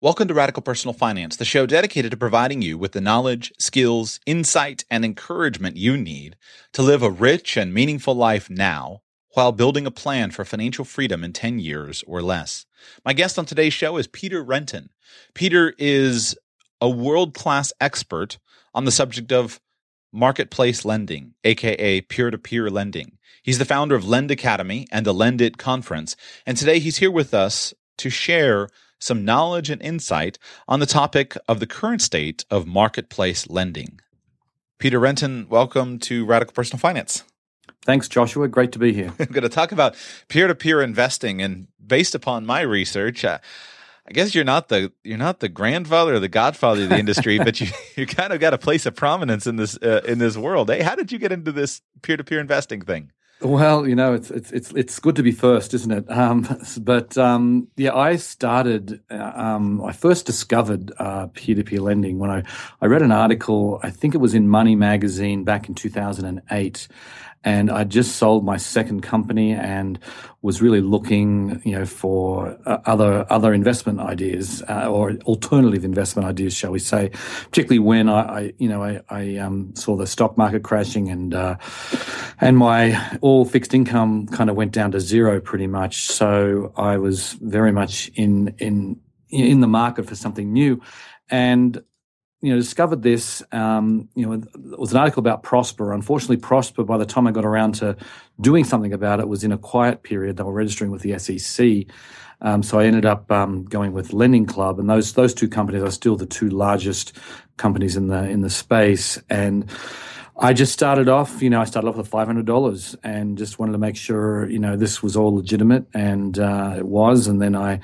Welcome to Radical Personal Finance, the show dedicated to providing you with the knowledge, skills, insight, and encouragement you need to live a rich and meaningful life now while building a plan for financial freedom in 10 years or less. My guest on today's show is Peter Renton. Peter is a world-class expert on the subject of marketplace lending, aka peer-to-peer lending. He's the founder of Lend Academy and the LendIt Conference, and today he's here with us to share some knowledge and insight on the topic of the current state of marketplace lending. Peter Renton, welcome to Radical Personal Finance. Thanks, Joshua. Great to be here. I'm going to talk about peer-to-peer investing, and based upon my research, I guess you're not the grandfather or the godfather of the industry, but you kind of got a place of prominence in this world. Hey, how did you get into this peer-to-peer investing thing? Well, you know, it's good to be first, isn't it? I started. I first discovered peer-to-peer lending when I read an article. I think it was in Money magazine back in 2008. And I just sold my second company and was really looking, for other investment ideas or alternative investment ideas, shall we say? Particularly when I saw the stock market crashing and my all fixed income kind of went down to zero pretty much. So I was very much in the market for something new, and discovered this, it was an article about Prosper. Unfortunately, Prosper, by the time I got around to doing something about it, was in a quiet period. They were registering with the SEC. So I ended up going with Lending Club, and those two companies are still the two largest companies in the space. And I just started off with $500 and just wanted to make sure, this was all legitimate, and it was. And then I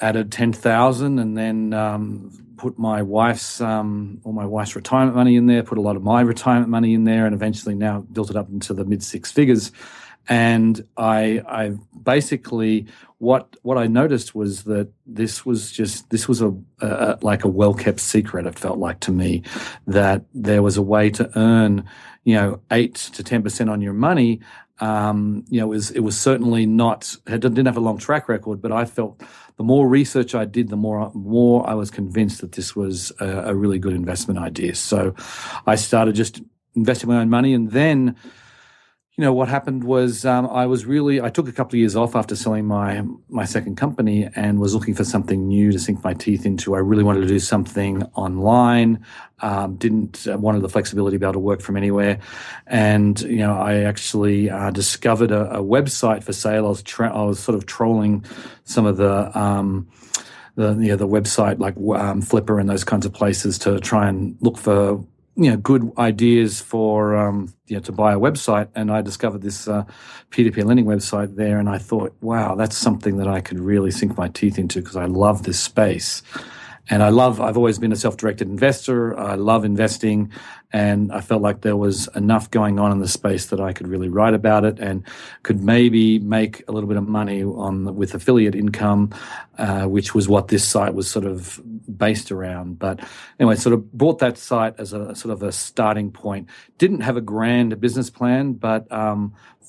added 10,000, and then put my wife's retirement money in there, put a lot of my retirement money in there, and eventually now built it up into the mid-six figures. And I basically what I noticed was that this was a well-kept secret. It felt like to me that there was a way to earn 8 to 10% on your money. It was certainly not, it didn't have a long track record, but I felt the more research I did, the more I was convinced that this was a really good investment idea. So I started just investing my own money, and then what happened was I took a couple of years off after selling my second company and was looking for something new to sink my teeth into. I really wanted to do something online, wanted the flexibility to be able to work from anywhere. And, I actually discovered a website for sale. I was sort of trolling some of the website like Flipper and those kinds of places to try and look for good ideas for to buy a website, and I discovered this peer-to-peer lending website there, and I thought, wow, that's something that I could really sink my teeth into because I love this space, and I've always been a self-directed investor. I love investing, and I felt like there was enough going on in the space that I could really write about it and could maybe make a little bit of money with affiliate income, which was what this site was sort of based around. But anyway, sort of bought that site as a sort of a starting point. Didn't have a grand business plan, but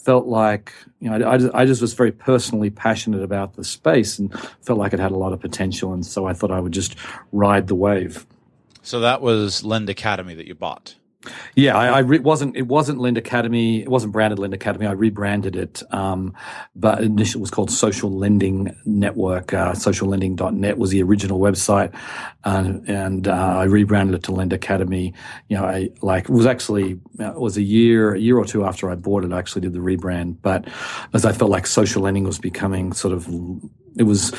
felt like, I just was very personally passionate about the space and felt like it had a lot of potential. And so I thought I would just ride the wave. So that was Lend Academy that you bought. Yeah, it wasn't Lend Academy. It wasn't branded Lend Academy. I rebranded it, but initially it was called Social Lending Network. Sociallending.net was the original website, and I rebranded it to Lend Academy. It was a year or two after I bought it. I actually did the rebrand, but as I felt like social lending was becoming sort of, it was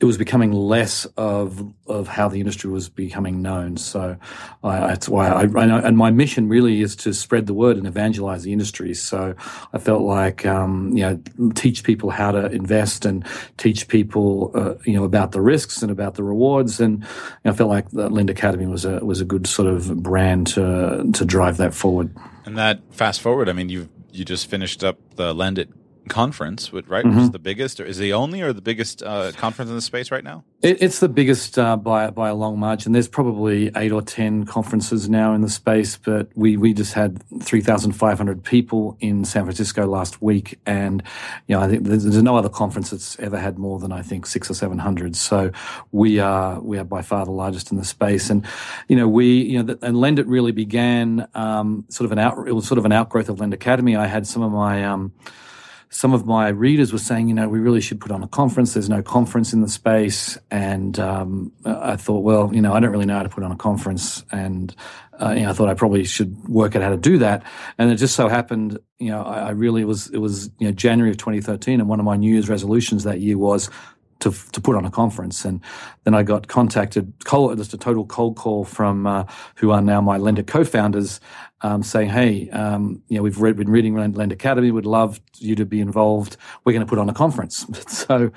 it was becoming less of how the industry was becoming known. So that's why and my mission really is to spread the word and evangelize the industry. So I felt like, teach people how to invest and teach people, about the risks and about the rewards. And I felt like the Lend Academy was a good sort of brand to drive that forward. And that fast forward, I mean, you just finished up the LendIt Conference, right? Mm-hmm. Which is the biggest, or is the only, or the biggest conference in the space right now? It's the biggest by a long margin. There's probably 8 or 10 conferences now in the space, but we just had 3,500 people in San Francisco last week, and I think there's no other conference that's ever had more than I think 600 or 700. So we are by far the largest in the space, and and LendIt really began it was sort of an outgrowth of Lend Academy. I had some of my readers were saying, we really should put on a conference. There's no conference in the space. And I thought, well, I don't really know how to put on a conference. And I thought I probably should work out how to do that. And it just so happened, it was January of 2013. And one of my New Year's resolutions that year was to put on a conference. And then I got contacted, just a total cold call from who are now my LendIt co-founders, saying, hey, we've been reading Lend Academy, would love you to be involved. We're going to put on a conference. So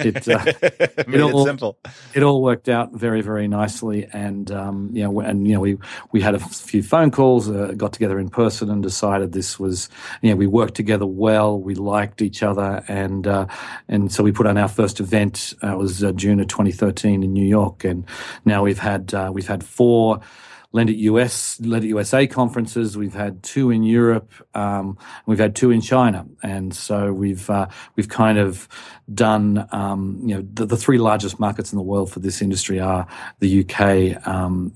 it all worked out very, very nicely. And, we had a few phone calls, got together in person and decided this was, we worked together well, we liked each other. And so we put on our first event. It was June of 2013 in New York. And now we've had 4 LendIt USA conferences. We've had 2 in Europe. We've had 2 in China, and so we've kind of done. The 3 largest markets in the world for this industry are the UK,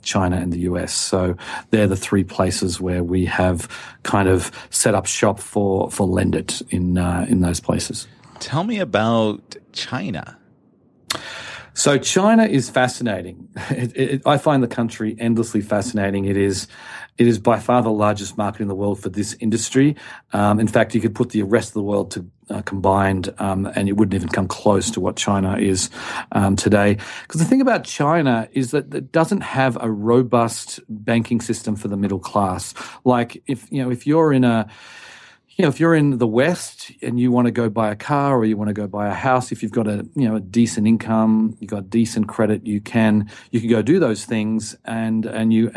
China, and the US. So they're the 3 places where we have kind of set up shop for LendIt in those places. Tell me about China. So China is fascinating. I find the country endlessly fascinating. It is by far the largest market in the world for this industry. In fact, you could put the rest of the world to combined, and it wouldn't even come close to what China is today. Because the thing about China is that it doesn't have a robust banking system for the middle class. Like if you're in a if you're in the West and you want to go buy a car or you want to go buy a house, if you've got a decent income, you've got decent credit, you can go do those things, and you've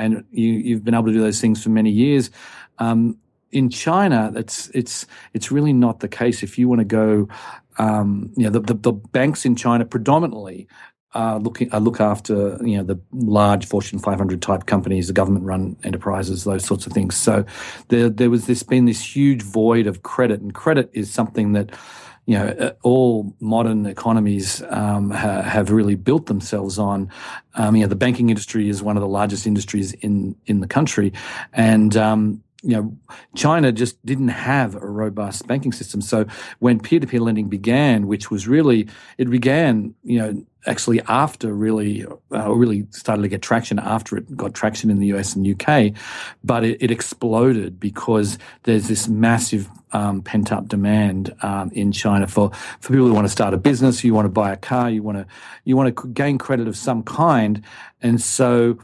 been able to do those things for many years. In China, it's really not the case. If you want to go, the banks in China predominantly look after the large Fortune 500 type companies, the government run enterprises, those sorts of things. So there was this huge void of credit, and credit is something that all modern economies have really built themselves on. The banking industry is one of the largest industries in the country, and China just didn't have a robust banking system. So when peer-to-peer lending began, which was really, it began, actually after really started to get traction after it got traction in the US and UK, but it exploded because there's this massive pent-up demand in China for people who want to start a business, you want to buy a car, you want to gain credit of some kind. And so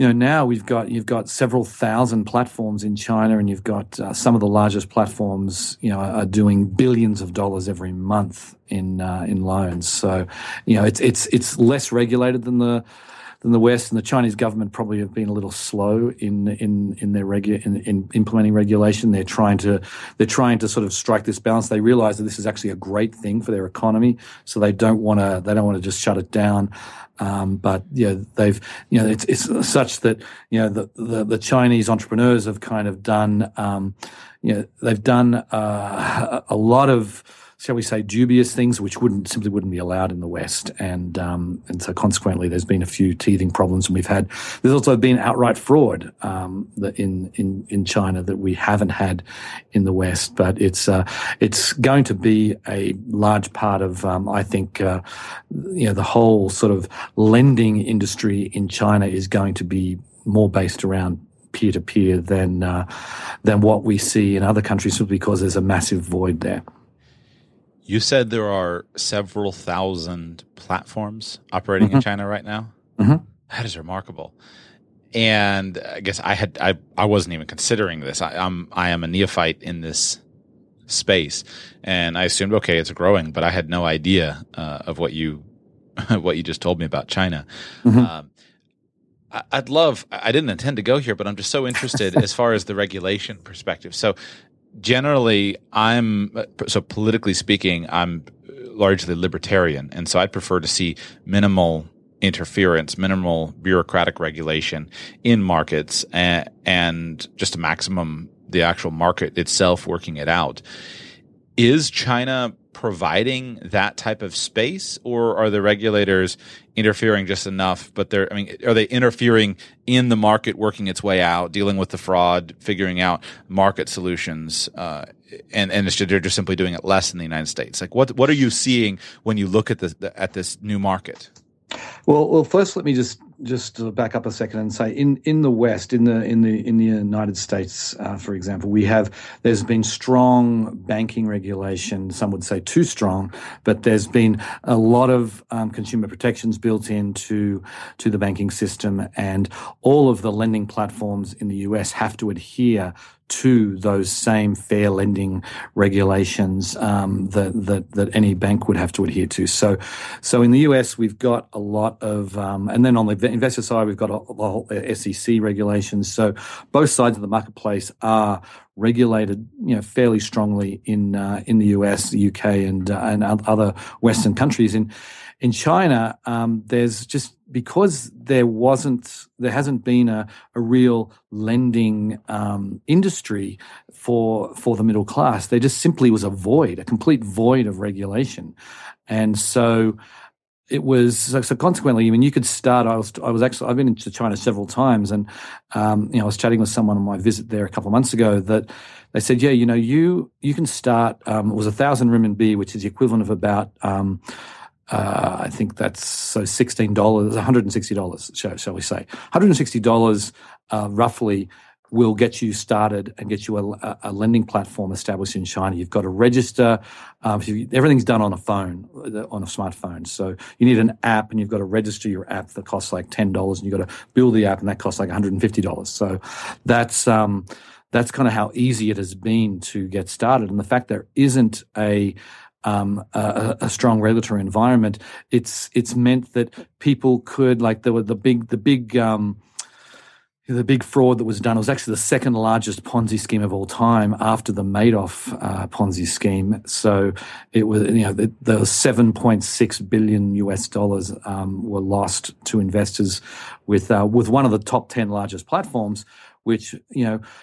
now you've got several thousand platforms in China, and you've got some of the largest platforms, are doing billions of dollars every month in loans. So, it's less regulated than the West, and the Chinese government probably have been a little slow in implementing regulation. They're trying to sort of strike this balance. They realize that this is actually a great thing for their economy, so they don't want to just shut it down. It's such that the Chinese entrepreneurs have kind of done they've done a lot of, shall we say, dubious things which simply wouldn't be allowed in the West, and so consequently, there's been a few teething problems, and there's also been outright fraud in China that we haven't had in the West, but it's going to be a large part of I think the whole sort of lending industry in China is going to be more based around peer to peer than what we see in other countries, simply because there's a massive void there. You said there are several thousand platforms operating in China right now. That is remarkable. And I guess I wasn't even considering this. I am a neophyte in this space, and I assumed, okay, it's growing, but I had no idea of what you just told me about China. I didn't intend to go here, but I'm just so interested as far as the regulation perspective. So generally, politically speaking, I'm largely libertarian, and so I'd prefer to see minimal interference, minimal bureaucratic regulation in markets, and just a maximum, the actual market itself working it out. Is China providing that type of space, or are the regulators interfering just enough? But are they interfering in the market, working its way out, dealing with the fraud, figuring out market solutions, and they're just simply doing it less in the United States? Like, what are you seeing when you look at this new market? Well, first, let me just back up a second and say, in the West, in the United States, for example, there's been strong banking regulation. Some would say too strong, but there's been a lot of consumer protections built into the banking system, and all of the lending platforms in the US have to adhere to those same fair lending regulations that any bank would have to adhere to. So in the US, we've got a lot of, and then on the investor side, we've got the whole SEC regulations. So both sides of the marketplace are regulated, fairly strongly in the US, the UK, and other Western countries. In China, there's just, because there hasn't been a real lending industry for the middle class. There just simply was a complete void of regulation, and so it was. So consequently, I mean, you could start. I've been to China several times, and I was chatting with someone on my visit there a couple of months ago that they said, yeah, you can start. It was 1,000 RMB, which is the equivalent of about. I think that's $160, shall we say. $160 roughly will get you started and get you a lending platform established in China. You've got to register. Everything's done on a phone, on a smartphone. So you need an app, and you've got to register your app that costs like $10, and you've got to build the app, and that costs like $150. So that's kind of how easy it has been to get started. And the fact there isn't a strong regulatory environment, it's meant that people could, like, there were the big fraud that was done. It was actually the second largest Ponzi scheme of all time, after the Madoff Ponzi scheme. So it was, there was $7.6 billion were lost to investors with one of the top 10 largest platforms, which,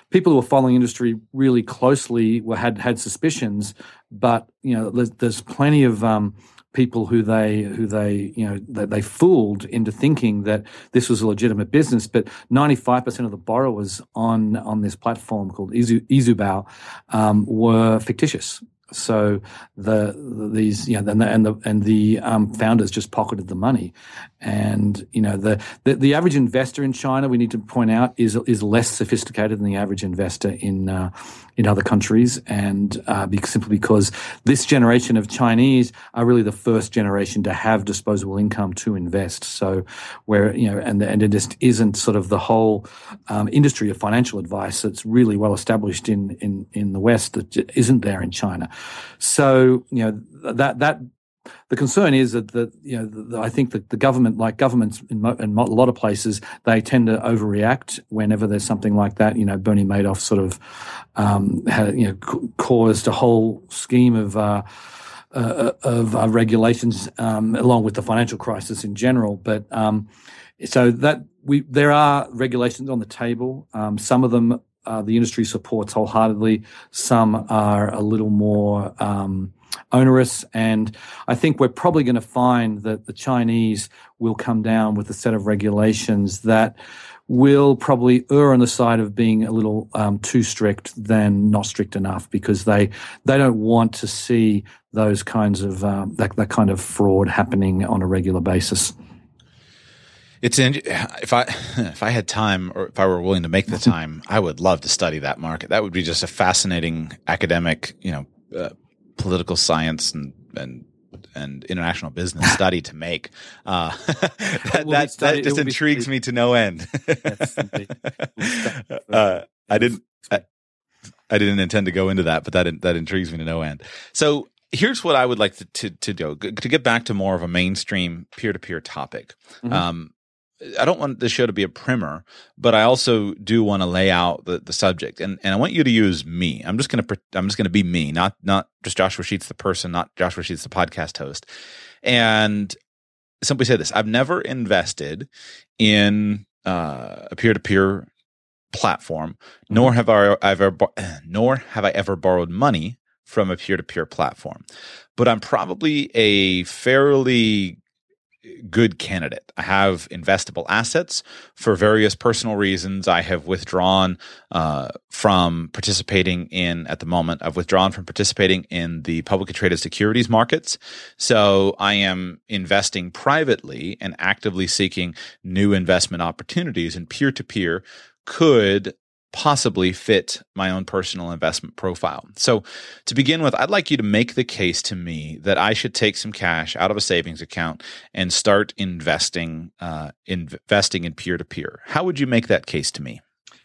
people who were following industry really closely had suspicions, but there's plenty of people who they fooled into thinking that this was a legitimate business. But 95% of the borrowers on this platform called Izubao were fictitious. So the founders just pocketed the money, and the average investor in China, we need to point out, is less sophisticated than the average investor in other countries, and simply because this generation of Chinese are really the first generation to have disposable income to invest. So where and it just isn't sort of the whole industry of financial advice that's really well established in the West, that isn't there in China. So that the concern is that I think that the government, like governments in a lot of places, they tend to overreact whenever there's something like that. Bernie Madoff sort of caused a whole scheme of regulations, along with the financial crisis in general. But so that there are regulations on the table. Some of them. The industry supports wholeheartedly. Some are a little more onerous, and I think we're probably going to find that the Chinese will come down with a set of regulations that will probably err on the side of being a little too strict than not strict enough, because they don't want to see those kinds of that kind of fraud happening on a regular basis. If I had time, or if I were willing to make the time, I would love to study that market. That would be just a fascinating academic, political science and and international business study to make. That just intrigues me to no end. I didn't intend to go into that, but that intrigues me to no end. So here's what I would like to do to get back to more of a mainstream peer-to-peer topic. Mm-hmm. I don't want this show to be a primer, but I also do want to lay out the subject, and I want you to use me. I'm just going to be me, not just Joshua Sheets the person, not Joshua Sheets the podcast host, and simply say this: I've never invested in a peer-to-peer platform, nor have I ever borrowed money from a peer-to-peer platform, but I'm probably a fairly good candidate. I have investable assets. For various personal reasons, I have withdrawn from participating in, at the moment, I've withdrawn from participating in the publicly traded securities markets. So I am investing privately and actively seeking new investment opportunities, and peer-to-peer could possibly fit my own personal investment profile. So to begin with, I'd like you to make the case to me that I should take some cash out of a savings account and start investing in peer-to-peer. How would you make that case to me?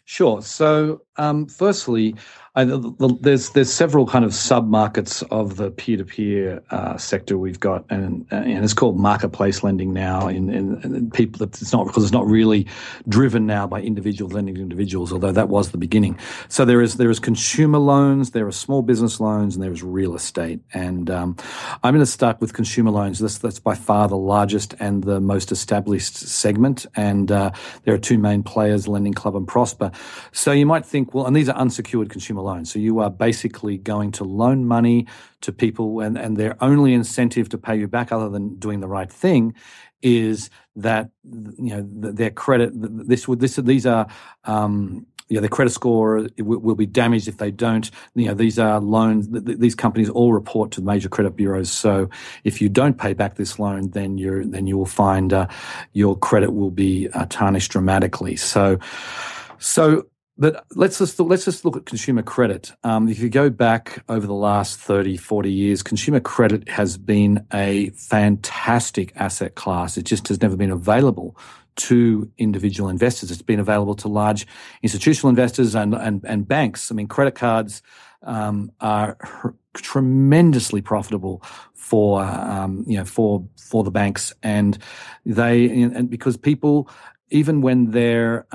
Sure. So firstly, there's several kind of sub-markets of the peer-to-peer sector we've got, and it's called marketplace lending now. And people, it's not really driven now by individual lending to individuals, although that was the beginning. So there is consumer loans, there are small business loans, and there is real estate. And I'm going to start with consumer loans. That's by far the largest and the most established segment. And there are two main players, Lending Club and Prosper. So you might think, well, and these are unsecured consumer loans. So you are basically going to loan money to people, and their only incentive to pay you back, other than doing the right thing, is that, you know, their credit. Their credit score will be damaged if they don't. You know, these are loans. These companies all report to the major credit bureaus. So if you don't pay back this loan, then you will find your credit will be tarnished dramatically. So. But let's just look at consumer credit. If you go back over the last 30, 40 years, consumer credit has been a fantastic asset class. It just has never been available to individual investors. It's been available to large institutional investors and banks. I mean, credit cards are tremendously profitable for the banks, and because people, even when they're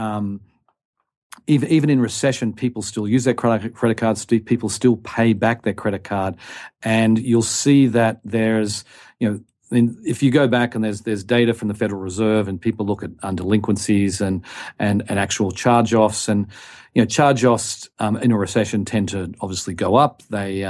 even in recession, people still use their credit cards. People still pay back their credit card, and you'll see that there's, you know, if you go back and there's data from the Federal Reserve, and people look at delinquencies and actual charge-offs, and you know, charge-offs in a recession tend to obviously go up. They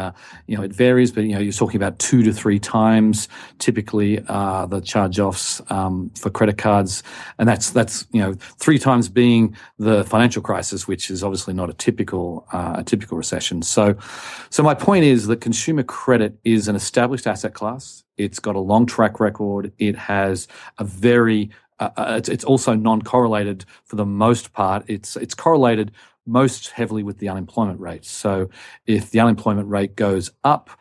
it varies, but you know, you're talking about 2 to 3 times typically the charge-offs for credit cards, and that's you know, 3 times being the financial crisis, which is obviously not a typical recession. So my point is that consumer credit is an established asset class. It's got a long track record. It has a very it's also non-correlated for the most part. It's correlated most heavily with the unemployment rate. So if the unemployment rate goes up,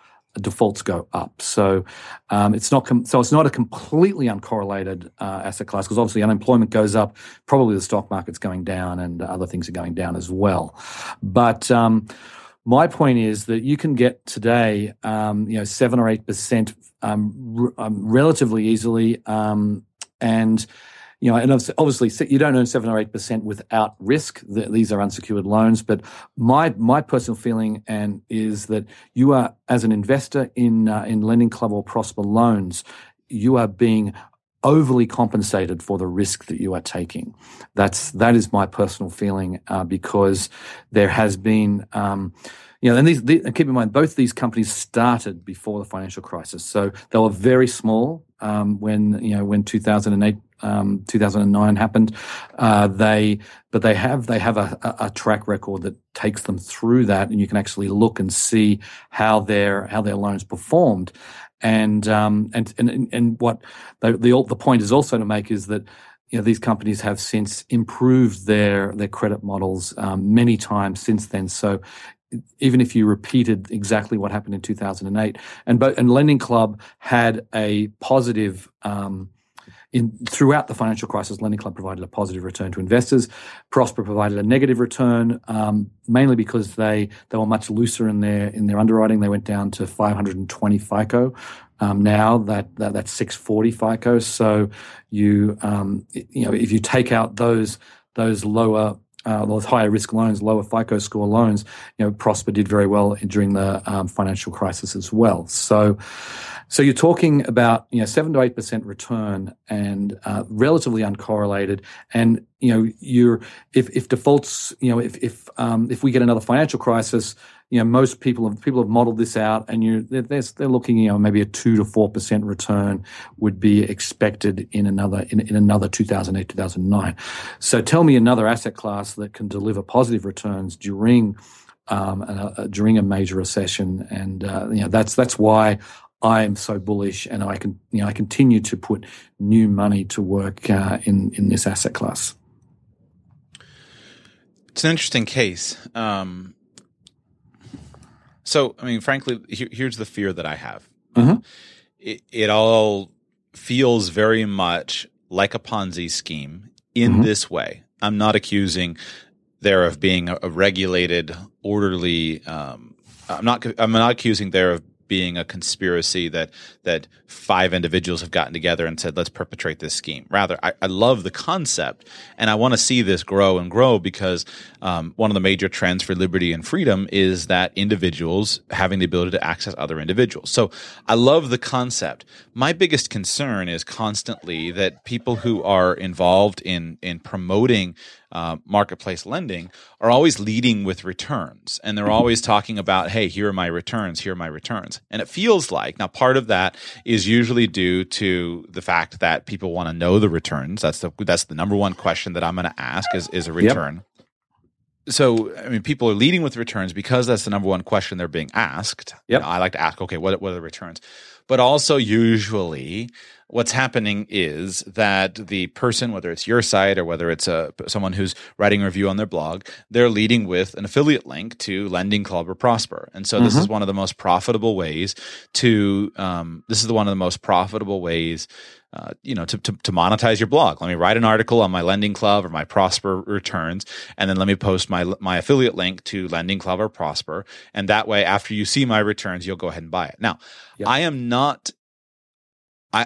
defaults go up. So it's not a completely uncorrelated asset class, because obviously unemployment goes up, probably the stock market's going down, and other things are going down as well. But my point is that you can get today, 7 or 8% relatively easily, and you know, and obviously you don't earn 7 or 8% without risk. These are unsecured loans, but my personal feeling and is that you are, as an investor in Lending Club or Prosper loans, you are being overly compensated for the risk that you are taking. That is my personal feeling, because there has been. And keep in mind, both these companies started before the financial crisis, so they were very small when 2008, 2009 happened. They have a track record that takes them through that, and you can actually look and see how their loans performed. And what the point is also to make is that, you know, these companies have since improved their credit models many times since then. So even if you repeated exactly what happened in 2008. And Lending Club had a positive throughout the financial crisis, Lending Club provided a positive return to investors. Prosper provided a negative return, mainly because they were much looser in their underwriting. They went down to 520 FICO. Now that's 640 FICO. So you know, if you take out those lower, those higher risk loans, lower FICO score loans, you know, Prosper did very well during the financial crisis as well. So you're talking about, you know, 7 to 8% return and relatively uncorrelated. And you know, if defaults, you know, if we get another financial crisis, you know, most people have modeled this out, and they're looking, you know, maybe a 2 to 4% return would be expected in another 2008, 2009. So tell me another asset class that can deliver positive returns during a major recession, and you know, that's why I am so bullish, and I continue to put new money to work in this asset class. It's an interesting case. So, I mean, frankly, here's the fear that I have. Mm-hmm. It all feels very much like a Ponzi scheme in mm-hmm. this way. I'm not accusing there of being a regulated, orderly. I'm not accusing there of being a conspiracy that five individuals have gotten together and said, let's perpetrate this scheme. Rather, I love the concept, and I want to see this grow and grow, because one of the major trends for liberty and freedom is that individuals having the ability to access other individuals. So I love the concept. My biggest concern is constantly that people who are involved in promoting marketplace lending are always leading with returns, and they're always talking about, hey, here are my returns. And it feels like, now part of that is usually due to the fact that people want to know the returns. That's the number one question that I'm going to ask is a return. Yep. So, I mean, people are leading with returns because that's the number one question they're being asked. Yep. You know, I like to ask, okay, what are the returns? But also usually what's happening is that the person, whether it's your site or whether it's someone who's writing a review on their blog, they're leading with an affiliate link to Lending Club or Prosper. And so this is one of the most profitable ways to monetize your blog. Let me write an article on my Lending Club or my Prosper returns, and then let me post my affiliate link to Lending Club or Prosper. And that way, after you see my returns, you'll go ahead and buy it. Now, yep. I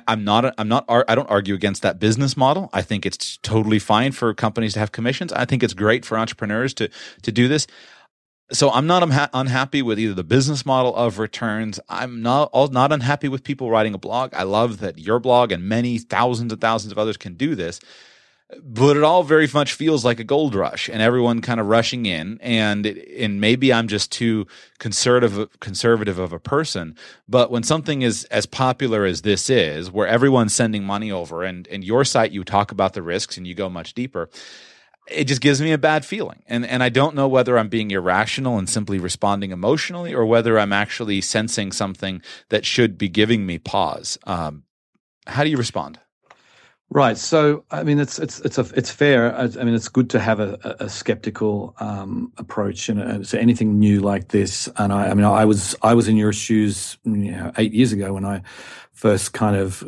don't argue against that business model. I think it's totally fine for companies to have commissions. I think it's great for entrepreneurs to do this. So I'm not unhappy with either the business model of returns. I'm not unhappy with people writing a blog. I love that your blog and many thousands and thousands of others can do this. But it all very much feels like a gold rush and everyone kind of rushing in. And maybe I'm just too conservative of a person. But when something is as popular as this is, where everyone's sending money over, and your site, you talk about the risks and you go much deeper, it just gives me a bad feeling. And I don't know whether I'm being irrational and simply responding emotionally, or whether I'm actually sensing something that should be giving me pause. How do you respond? Right. So, I mean, it's fair. I mean, it's good to have a skeptical approach, and so anything new like this. And I was in your shoes, you know, 8 years ago when I first kind of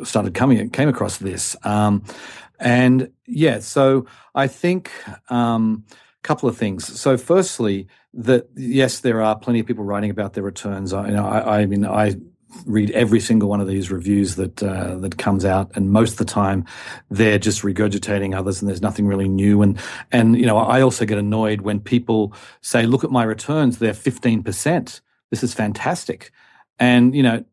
came across this. And yeah, so I think a couple of things. So, firstly, that yes, there are plenty of people writing about their returns. I read every single one of these reviews that comes out, and most of the time they're just regurgitating others, and there's nothing really new. And you know, I also get annoyed when people say, "Look at my returns; they're 15%. This is fantastic," and you know.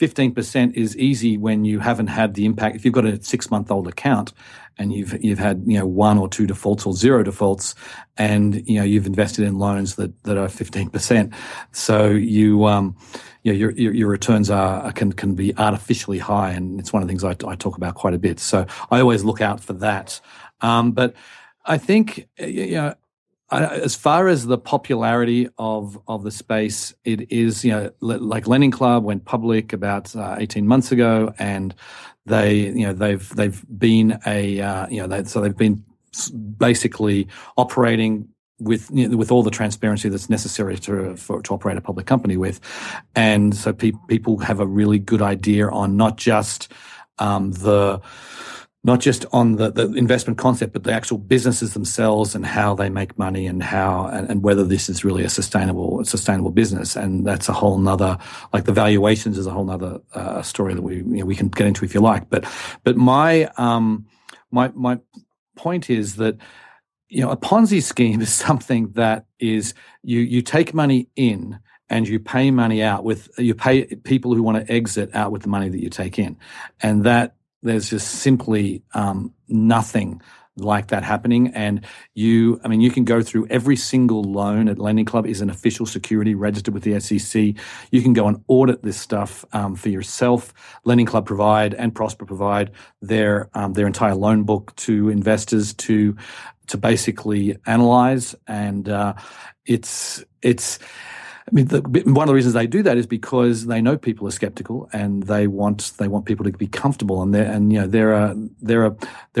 15% is easy when you haven't had the impact. If you've got a 6-month-old account and you've had, you know, 1 or 2 defaults or 0 defaults, and you know you've invested in loans that are 15%, so you you know, your returns can be artificially high, and it's one of the things I talk about quite a bit. So I always look out for that. But I think, you know, as far as the popularity of the space, it is, you know, like Lending Club went public about 18 months ago, and they've been basically operating with all the transparency that's necessary to operate a public company with. And so people have a really good idea on not just on the investment concept, but the actual businesses themselves and how they make money and how and whether this is really a sustainable business. And that's a whole nother, like the valuations is a whole nother story that we can get into if you like. But my point is that, you know, a Ponzi scheme is something that is you take money in and you pay money out with, you pay people who want to exit out with the money that you take in, and that. There's just simply nothing like that happening. And you can go through every single loan at Lending Club is an official security registered with the SEC. You can go and audit this stuff for yourself. Lending Club provide and Prosper provide their entire loan book to investors to basically analyze. And one of the reasons they do that is because they know people are skeptical, and they want people to be comfortable. There are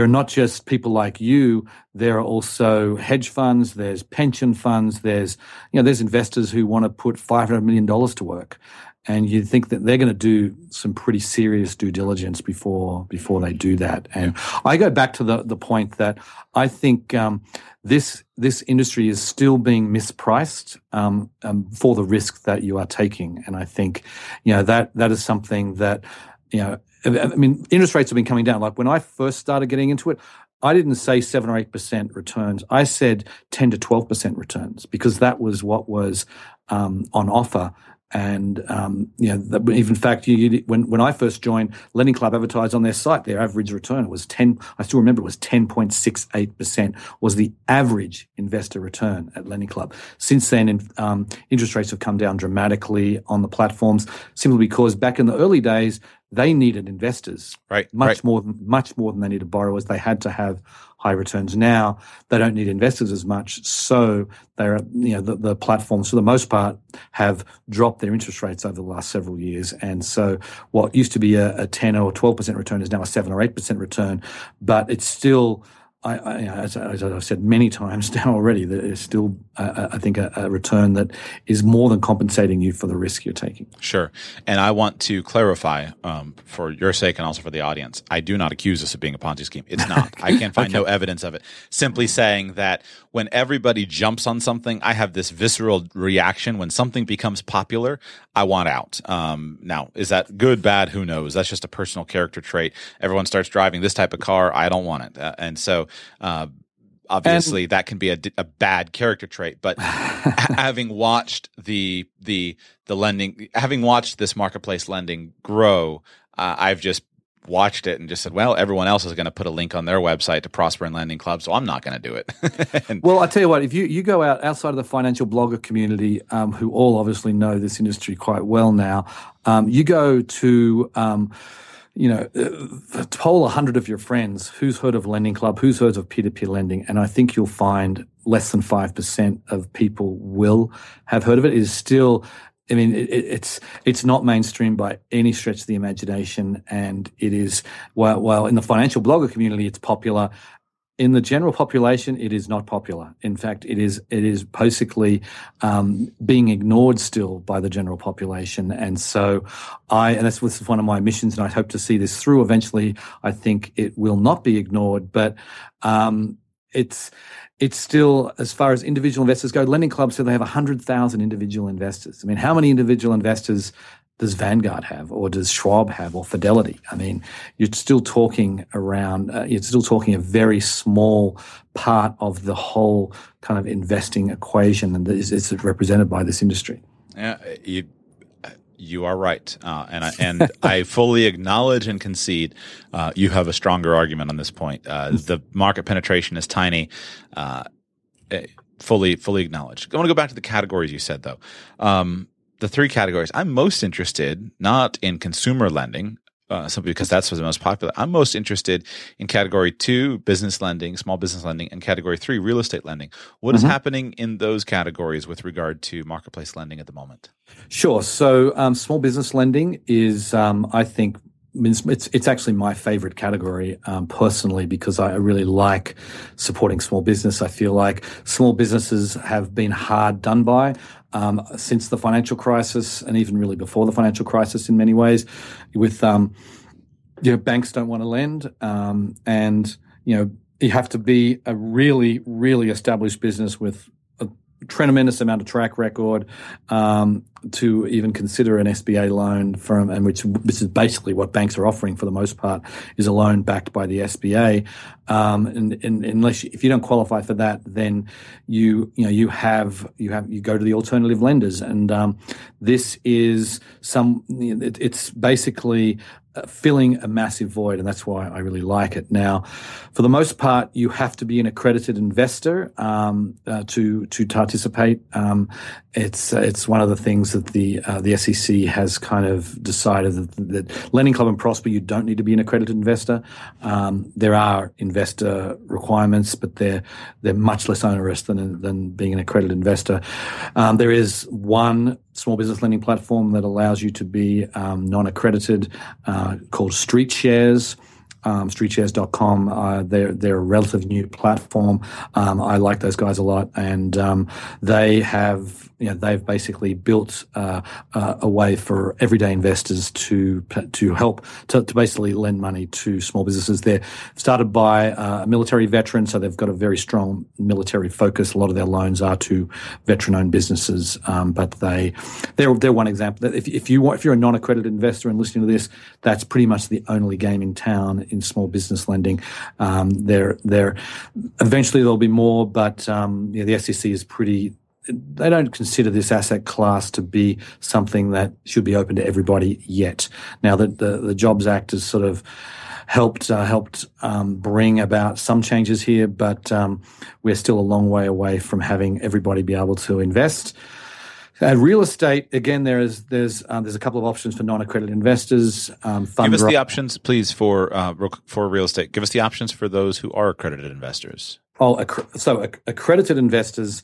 not just people like you. There are also hedge funds. There's pension funds. There's investors who want to put $500 million to work, and you think that they're going to do some pretty serious due diligence before they do that. And I go back to the point that I think this industry is still being mispriced for the risk that you are taking. And I think, you know, that is something that, you know, I mean, interest rates have been coming down. Like when I first started getting into it, I didn't say 7 or 8% returns. I said 10 to 12% returns, because that was what was on offer. And, in fact, when I first joined, Lending Club advertised on their site, their average return was 10. I still remember it was 10.68% was the average investor return at Lending Club. Since then, interest rates have come down dramatically on the platforms, simply because back in the early days, they needed investors, right? Much more than they needed borrowers. They had to have high returns. Now they don't need investors as much, so they're, you know, the platforms for the most part have dropped their interest rates over the last several years, and so what used to be a 10 or 12% return is now a 7 or 8% return. But it's still, as I've said many times now already, that it's still, I think, a return that is more than compensating you for the risk you're taking. Sure. And I want to clarify, for your sake and also for the audience, I do not accuse this of being a Ponzi scheme. It's not. I can find no evidence of it. Simply saying that when everybody jumps on something, I have this visceral reaction. When something becomes popular, I want out. Now, is that good, bad? Who knows? That's just a personal character trait. Everyone starts driving this type of car. I don't want it. And so, obviously, that can be a bad character trait. But having watched the lending, having watched this marketplace lending grow, I've just watched it and just said, well, everyone else is going to put a link on their website to Prosper and Lending Club, so I'm not going to do it. Well, I tell you what, if you go out outside of the financial blogger community, who all obviously know this industry quite well now, you go to poll 100 of your friends, who's heard of Lending Club, who's heard of peer-to-peer lending, and I think you'll find less than 5% of people will have heard of it. It is still, I mean, it's not mainstream by any stretch of the imagination, and it is, while in the financial blogger community it's popular, in the general population it is not popular. In fact, it is basically being ignored still by the general population. And so this is one of my missions, and I hope to see this through eventually. I think it will not be ignored, but it's still, as far as individual investors go, Lending Club said they have 100,000 individual investors. I mean, how many individual investors does Vanguard have, or does Schwab have, or Fidelity? I mean, you're still talking a very small part of the whole kind of investing equation, and it's represented by this industry. Yeah, you are right, and I fully acknowledge and concede you have a stronger argument on this point. The market penetration is tiny. Fully acknowledged. I want to go back to the categories you said, though. The three categories. I'm most interested not in consumer lending, simply because that's what's the most popular. I'm most interested in category 2, business lending, small business lending, and category 3, real estate lending. What is happening in those categories with regard to marketplace lending at the moment? Sure. So small business lending is, I think, It's actually my favorite category personally, because I really like supporting small business. I feel like small businesses have been hard done by since the financial crisis, and even really before the financial crisis in many ways, with banks don't want to lend, and you have to be a really, really established business with a tremendous amount of track record to even consider an SBA loan from, and which is basically what banks are offering for the most part, is a loan backed by the SBA. And unless if you don't qualify for that, then you go to the alternative lenders, and this is it's basically filling a massive void, and that's why I really like it. Now, for the most part, you have to be an accredited investor to participate. It's one of the things that the SEC has kind of decided that Lending Club and Prosper, you don't need to be an accredited investor. There are investor requirements, but they're much less onerous than being an accredited investor. There is one small business lending platform that allows you to be non-accredited, called StreetShares, StreetShares.com. They're a relatively new platform. I like those guys a lot, and they have they've basically built a way for everyday investors to help to basically lend money to small businesses. They're started by a military veteran, so they've got a very strong military focus. A lot of their loans are to veteran-owned businesses, but they're one example. If you're a non-accredited investor and listening to this, that's pretty much the only game in town in small business lending. Eventually there'll be more, but the SEC is pretty. They don't consider this asset class to be something that should be open to everybody yet. Now that the Jobs Act has sort of helped bring about some changes here, but we're still a long way away from having everybody be able to invest. Real estate, again, there's a couple of options for non-accredited investors. Give us the options, please, for real estate. Give us the options for those who are accredited investors. So accredited investors.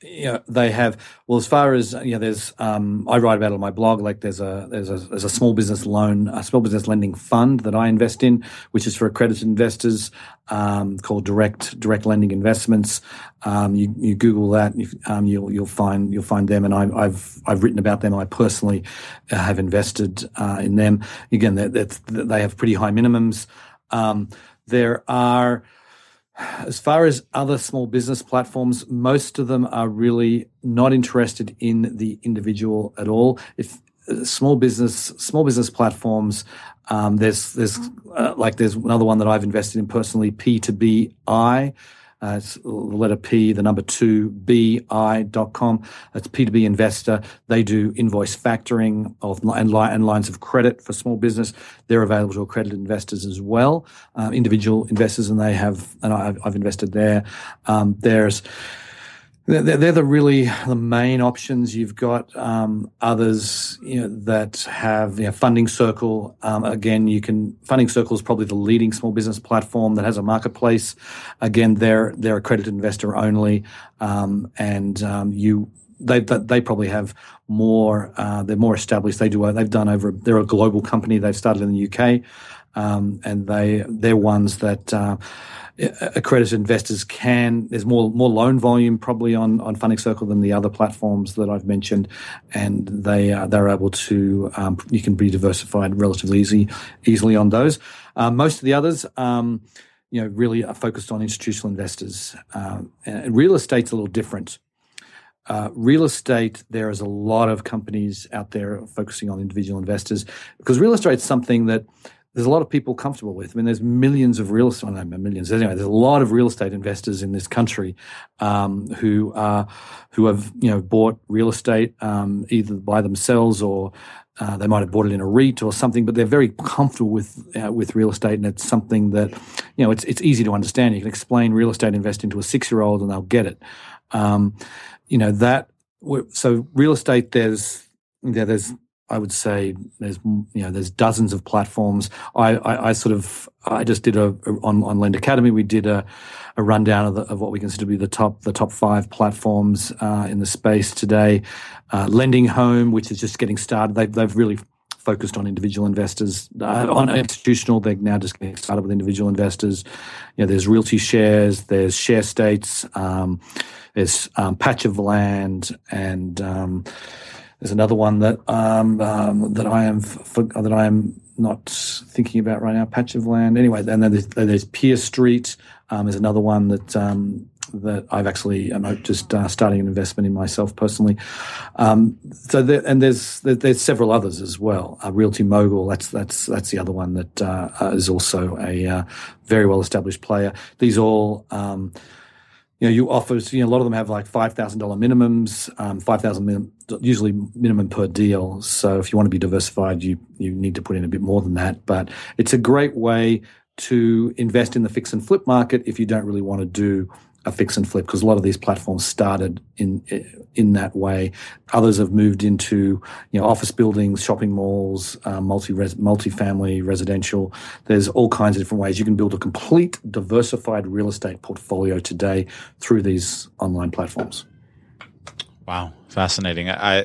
They have, well, as far as, there's, I write about it on my blog, like there's a small business loan, a small business lending fund that I invest in, which is for accredited investors, called direct lending investments. You Google that, you'll find them. And I've written about them. I personally have invested, in them. Again, they have pretty high minimums. There are, as far as other small business platforms, most of them are really not interested in the individual at all. If small business platforms, there's another one that I've invested in personally, P2BI. It's the letter P, the number 2, BI.com. That's P2B Investor. They do invoice factoring and lines of credit for small business. They're available to accredited investors as well, individual investors, and I've invested there. They're the main options. You've got others that have Funding Circle. Again, Funding Circle is probably the leading small business platform that has a marketplace. Again, they're accredited investor only, They probably have more. They're more established. They're a global company. They've started in the UK, and they're ones that accredited investors can. There's more loan volume probably on Funding Circle than the other platforms that I've mentioned, and they're able to. You can be diversified relatively easily on those. Most of the others, really are focused on institutional investors. And real estate's a little different. Real estate, there is a lot of companies out there focusing on individual investors, because real estate is something that there's a lot of people comfortable with. I mean, there's millions of real estate, there's a lot of real estate investors in this country, who have, bought real estate, either by themselves or, they might have bought it in a REIT or something, but they're very comfortable with real estate, and it's something that, it's easy to understand. You can explain real estate investing to a 6-year-old and they'll get it. So real estate, there's dozens of platforms. I just did on Lend Academy, we did a rundown of what we consider to be the top 5 platforms, in the space today. Lending Home, which is just getting started. They've really focused on individual investors. On institutional, they're now just getting started with individual investors. You know, there's realty shares, there's share states, there's patch of land, and there's another one that that I am not thinking about right now. Patch of land, anyway. And then there's Pier Street. There's another one that that I've actually I'm just starting an investment in myself personally. So there, and there's several others as well. Realty Mogul, that's the other one that is also a very well established player. These all. You offer, a lot of them have like $5,000 minimums, usually minimum per deal. So if you want to be diversified, you need to put in a bit more than that. But it's a great way to invest in the fix and flip market if you don't really want to do a fix and flip, because a lot of these platforms started in that way. Others have moved into, office buildings, shopping malls, multi-family residential. There's all kinds of different ways you can build a complete diversified real estate portfolio today through these online platforms. Wow, fascinating! I'm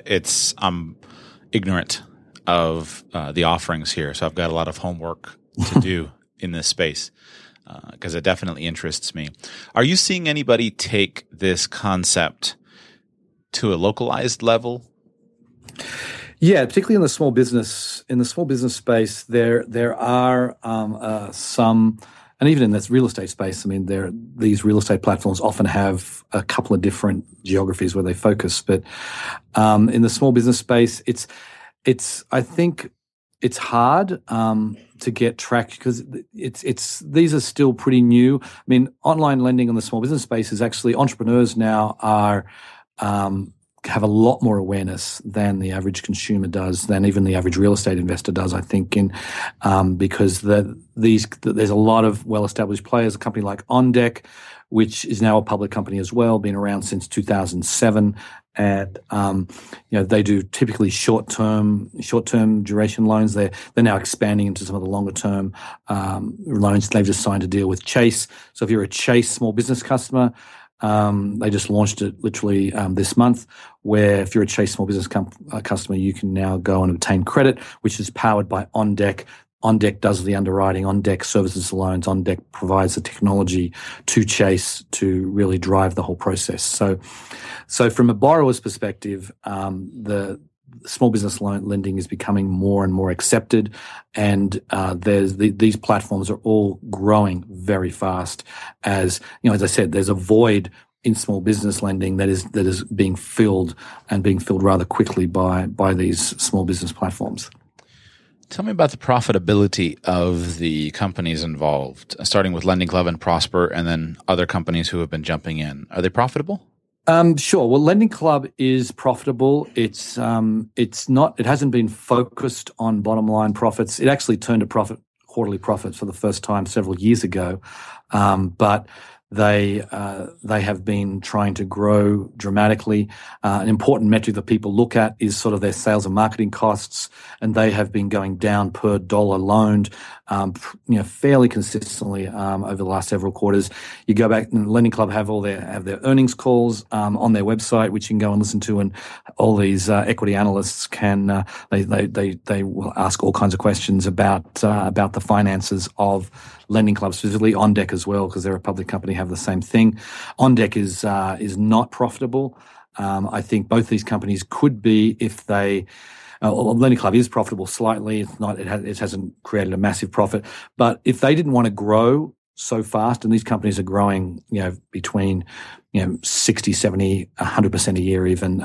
ignorant of the offerings here, so I've got a lot of homework to do in this space, because it definitely interests me. Are you seeing anybody take this concept to a localized level? Yeah, particularly in the small business space, there are some, and even in this real estate space. I mean, these real estate platforms often have a couple of different geographies where they focus. But in the small business space, I think it's hard to get traction because these are still pretty new. I mean, online lending in the small business space is actually entrepreneurs now are have a lot more awareness than the average consumer does, than even the average real estate investor does, I think, because there's a lot of well-established players. A company like OnDeck, which is now a public company as well, been around since 2007. And they do typically short-term duration loans. They're now expanding into some of the longer-term loans. They've just signed a deal with Chase. So if you're a Chase small business customer, they just launched it literally this month, where if you're a Chase small business customer, you can now go and obtain credit, which is powered by OnDeck. OnDeck does the underwriting. OnDeck services the loans. OnDeck provides the technology to Chase to really drive the whole process. So from a borrower's perspective, the small business loan lending is becoming more and more accepted, and these platforms are all growing very fast. As you know, as I said, there's a void in small business lending that is being filled rather quickly by these small business platforms. Tell me about the profitability of the companies involved, starting with Lending Club and Prosper, and then other companies who have been jumping in. Are they profitable? Sure. Well, Lending Club is profitable. It hasn't been focused on bottom line profits. It actually turned a quarterly profit for the first time several years ago, but they have been trying to grow dramatically. An important metric that people look at is sort of their sales and marketing costs, and they have been going down per dollar loaned, fairly consistently over the last several quarters. You go back, and Lending Club have their earnings calls on their website, which you can go and listen to, and all these equity analysts can they will ask all kinds of questions about the finances of Lending Club, specifically OnDeck as well, because they're a public company, have the same thing. OnDeck is not profitable. I think both these companies could be if they. Lending Club is profitable slightly. It's not. It hasn't created a massive profit. But if they didn't want to grow so fast, and these companies are growing, between 60, 70, 100% a year even,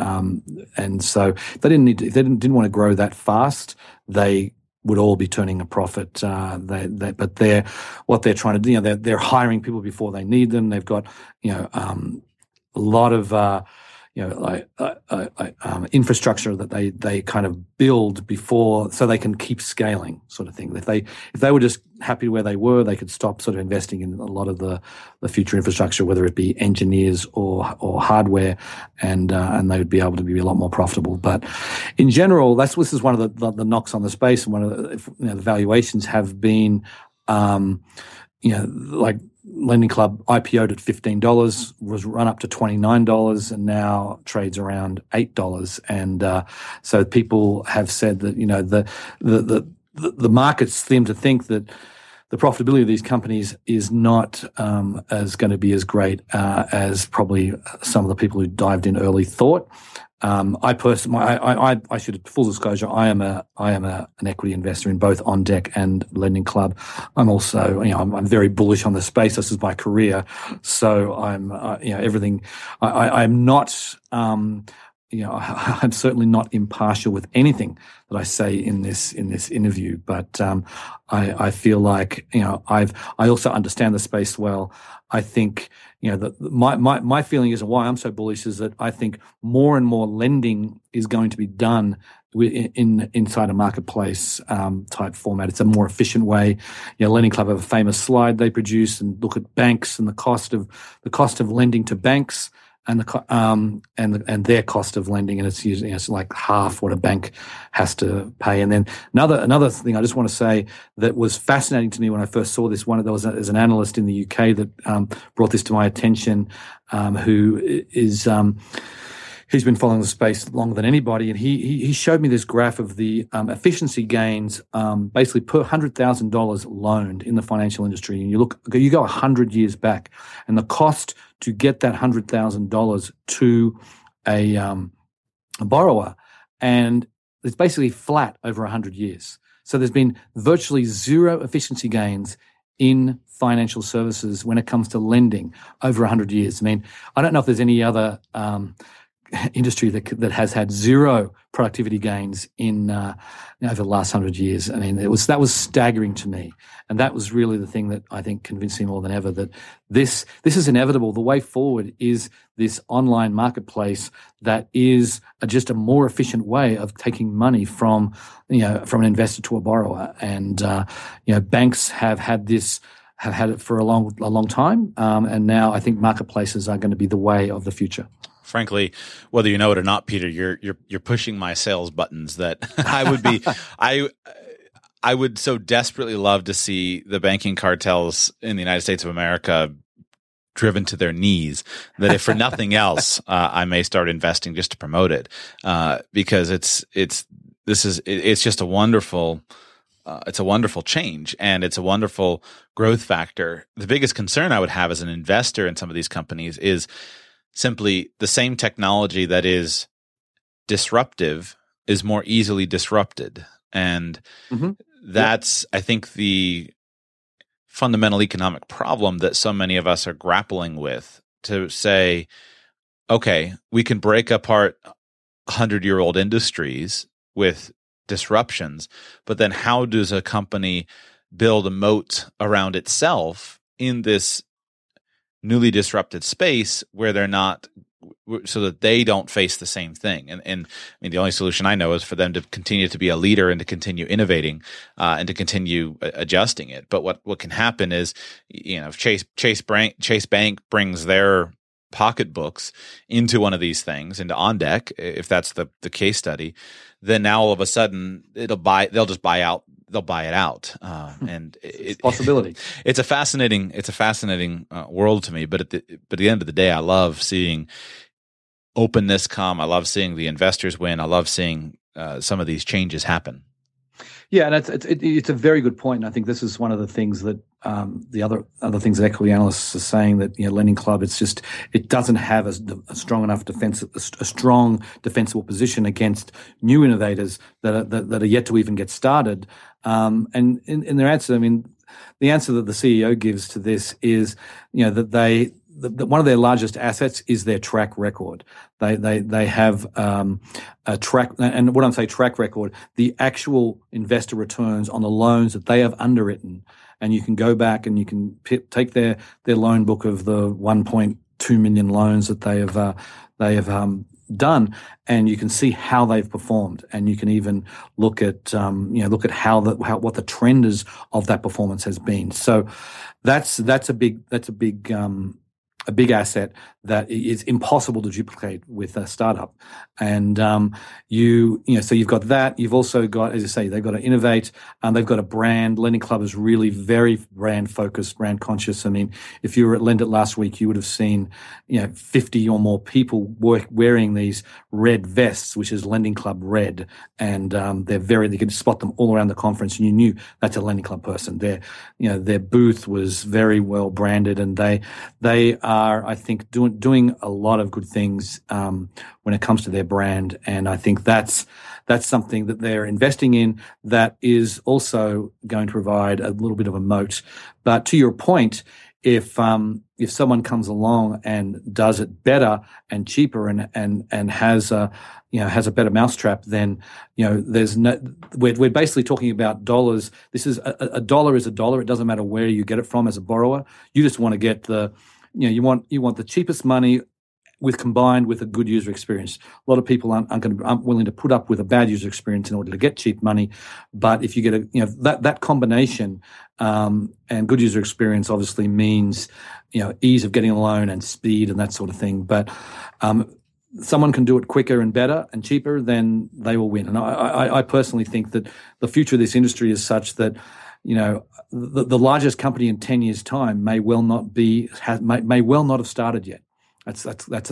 and so they didn't need. If they didn't want to grow that fast, they would all be turning a profit. But they're trying to do, they're hiring people before they need them. They've got, a lot of, infrastructure that they kind of build before, so they can keep scaling, sort of thing. If they were just happy where they were, they could stop sort of investing in a lot of the future infrastructure, whether it be engineers or hardware, and they would be able to be a lot more profitable. But in general, this is one of the knocks on the space, and one of the valuations have been you know, like Lending Club IPO'd at $15, was run up to $29, and now trades around $8. And so people have said that, you know, the markets seem to think that the profitability of these companies is not as going to be as great as probably some of the people who dived in early thought. I should, full disclosure, I am an equity investor in both OnDeck and Lending Club. I'm also, you know, I'm very bullish on the space. This is my career, so I'm, you know, everything. I'm not, you know, I'm certainly not impartial with anything that I say in this interview. But I feel like, you know, I also understand the space well. I think, you know, that my feeling is, why I'm so bullish is that I think more and more lending is going to be done inside a marketplace type format. It's a more efficient way. You know, Lending Club have a famous slide they produce and look at banks and the cost of lending to banks. And and their cost of lending, and it's usually, you know, it's like half what a bank has to pay. And then another thing I just want to say that was fascinating to me when I first saw this one, there was an analyst in the UK that brought this to my attention, who is he's been following the space longer than anybody, and he showed me this graph of the efficiency gains, basically per $100,000 loaned in the financial industry. And you go 100 years back, and the cost to get that $100,000 to a borrower, and it's basically flat over 100 years. So there's been virtually zero efficiency gains in financial services when it comes to lending over 100 years. I mean, I don't know if there's any other industry that has had zero productivity gains in over the last 100 years. I mean, that was staggering to me, and that was really the thing that I think convinced me more than ever that this is inevitable. The way forward is this online marketplace that is just a more efficient way of taking money from an investor to a borrower, and you know, banks have had it for a long time, and now I think marketplaces are going to be the way of the future. Frankly, whether you know it or not, Peter, you're pushing my sales buttons that I would so desperately love to see the banking cartels in the United States of America driven to their knees, that if for nothing else, I may start investing just to promote it, because it's just a wonderful. It's a wonderful change, and it's a wonderful growth factor. The biggest concern I would have as an investor in some of these companies is simply the same technology that is disruptive is more easily disrupted. And that's, I think, the fundamental economic problem that so many of us are grappling with, to say, okay, we can break apart 100-year-old industries with disruptions, but then how does a company build a moat around itself in this newly disrupted space where they're not, so that they don't face the same thing? And I mean, the only solution I know is for them to continue to be a leader and to continue innovating and to continue adjusting it. But what can happen is, you know, if Chase Bank brings their pocketbooks into one of these things, into OnDeck, if that's the case study, then now all of a sudden they'll buy it out. And it's a possibility. It's a fascinating world to me. But at the end of the day, I love seeing openness come. I love seeing the investors win. I love seeing some of these changes happen. Yeah, and it's a very good point, and I think this is one of the things that the other things that equity analysts are saying, that, you know, Lending Club, it's just, it doesn't have a strong defensible position against new innovators that are yet to even get started. And in their answer, I mean, the answer that the CEO gives to this is, you know, that one of their largest assets is their track record. They have a track, and when I say track record, the actual investor returns on the loans that they have underwritten. And you can go back and you can take their loan book of the 1.2 million loans that they have done, and you can see how they've performed, and you can even look at what the trend is of that performance has been. So that's a big a big asset that is impossible to duplicate with a startup. And so you've got that. You've also got, as you say, they've got to innovate, and they've got a brand. Lending Club is really very brand focused, brand conscious. I mean, if you were at LendIt last week, you would have seen 50 or more people wearing these red vests, which is Lending Club red, and they could spot them all around the conference, and you knew that's a Lending Club person. Their booth was very well branded, and they are, I think, doing a lot of good things when it comes to their brand. And I think that's something that they're investing in that is also going to provide a little bit of a moat. But to your point, if someone comes along and does it better and cheaper and has a better mousetrap, then we're basically talking about dollars. This is a dollar is a dollar. It doesn't matter where you get it from as a borrower. You just want to get you want the cheapest money combined with a good user experience. A lot of people aren't willing to put up with a bad user experience in order to get cheap money. But if you get that combination and good user experience, obviously means ease of getting a loan and speed and that sort of thing. But someone can do it quicker and better and cheaper, then they will win. And I personally think that the future of this industry is such that the largest company in 10 years' time may well not have started yet. We've got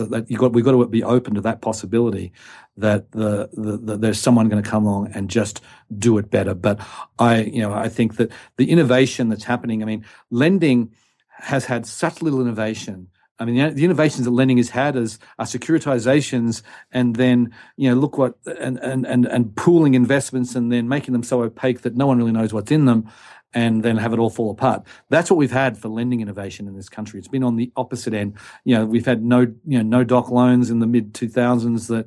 to be open to that possibility that there's someone going to come along and just do it better. But I think that the innovation that's happening, I mean, lending has had such little innovation. I mean, the innovations that lending has had are securitizations, and then look what and pooling investments, and then making them so opaque that no one really knows what's in them, and then have it all fall apart. That's what we've had for lending innovation in this country. It's been on the opposite end. We've had no doc loans in the mid 2000s that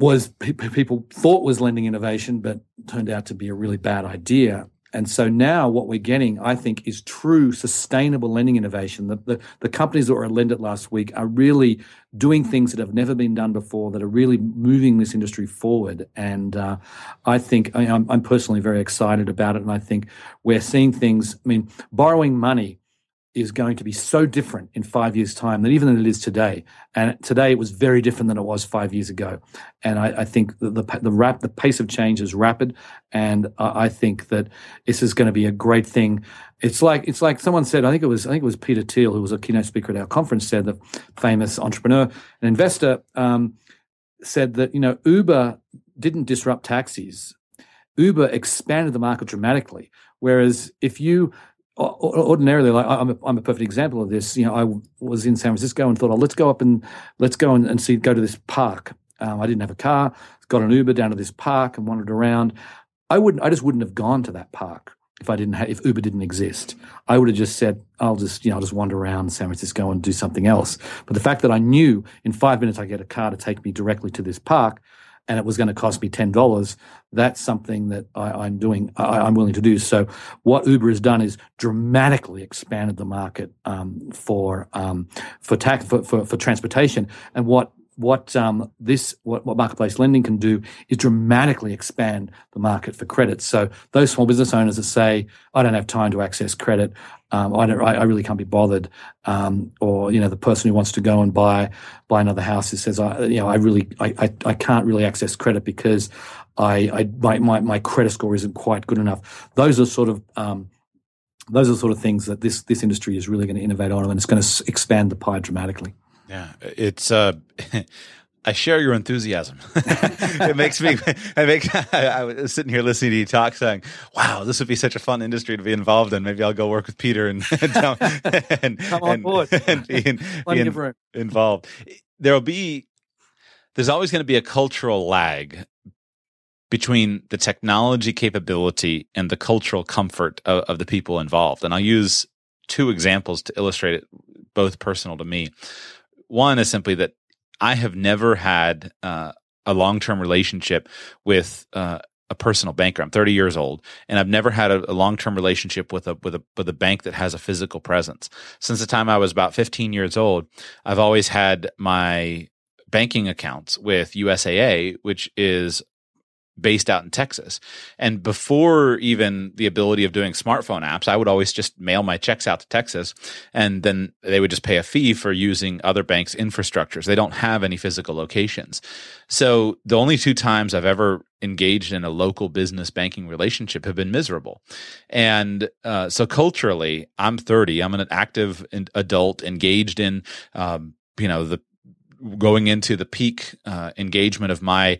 was people thought was lending innovation, but turned out to be a really bad idea. And so now what we're getting, I think, is true sustainable lending innovation. The companies that were at LendIt last week are really doing things that have never been done before, that are really moving this industry forward. And I think I'm personally very excited about it. And I think we're seeing things. I mean, borrowing money is going to be so different in 5 years' time than even than it is today. And today it was very different than it was 5 years ago. And I think the pace of change is rapid. And I think that this is going to be a great thing. It's like someone said, I think it was Peter Thiel, who was a keynote speaker at our conference, said, the famous entrepreneur and investor, said that Uber didn't disrupt taxis. Uber expanded the market dramatically. Whereas if you ordinarily, like I'm a perfect example of this. I was in San Francisco and thought, let's go to this park. I didn't have a car. Got an Uber down to this park and wandered around. I just wouldn't have gone to that park if Uber didn't exist. I would have just said, I'll just wander around San Francisco and do something else. But the fact that I knew in 5 minutes I get a car to take me directly to this park, and it was going to cost me $10, that's something that I'm willing to do. So what Uber has done is dramatically expanded the market for transportation. And what marketplace lending can do is dramatically expand the market for credit. So those small business owners that say, I don't have time to access credit, I really can't be bothered, or the person who wants to go and buy another house who says, I can't really access credit because my credit score isn't quite good enough. Those are sort of things that this industry is really going to innovate on, and it's going to expand the pie dramatically. Yeah, it's. I share your enthusiasm. I was sitting here listening to you talk, saying, "Wow, this would be such a fun industry to be involved in. Maybe I'll go work with Peter and come on board and be involved." There's always going to be a cultural lag between the technology capability and the cultural comfort of the people involved, and I'll use two examples to illustrate it. Both personal to me. One is simply that I have never had a long-term relationship with a personal banker. I'm 30 years old, and I've never had a long-term relationship with a bank that has a physical presence. Since the time I was about 15 years old, I've always had my banking accounts with USAA, which is based out in Texas. And before even the ability of doing smartphone apps, I would always just mail my checks out to Texas, and then they would just pay a fee for using other banks' infrastructures. They don't have any physical locations. So the only two times I've ever engaged in a local business banking relationship have been miserable. And so culturally, I'm 30. I'm an active adult engaged in, going into the peak engagement of my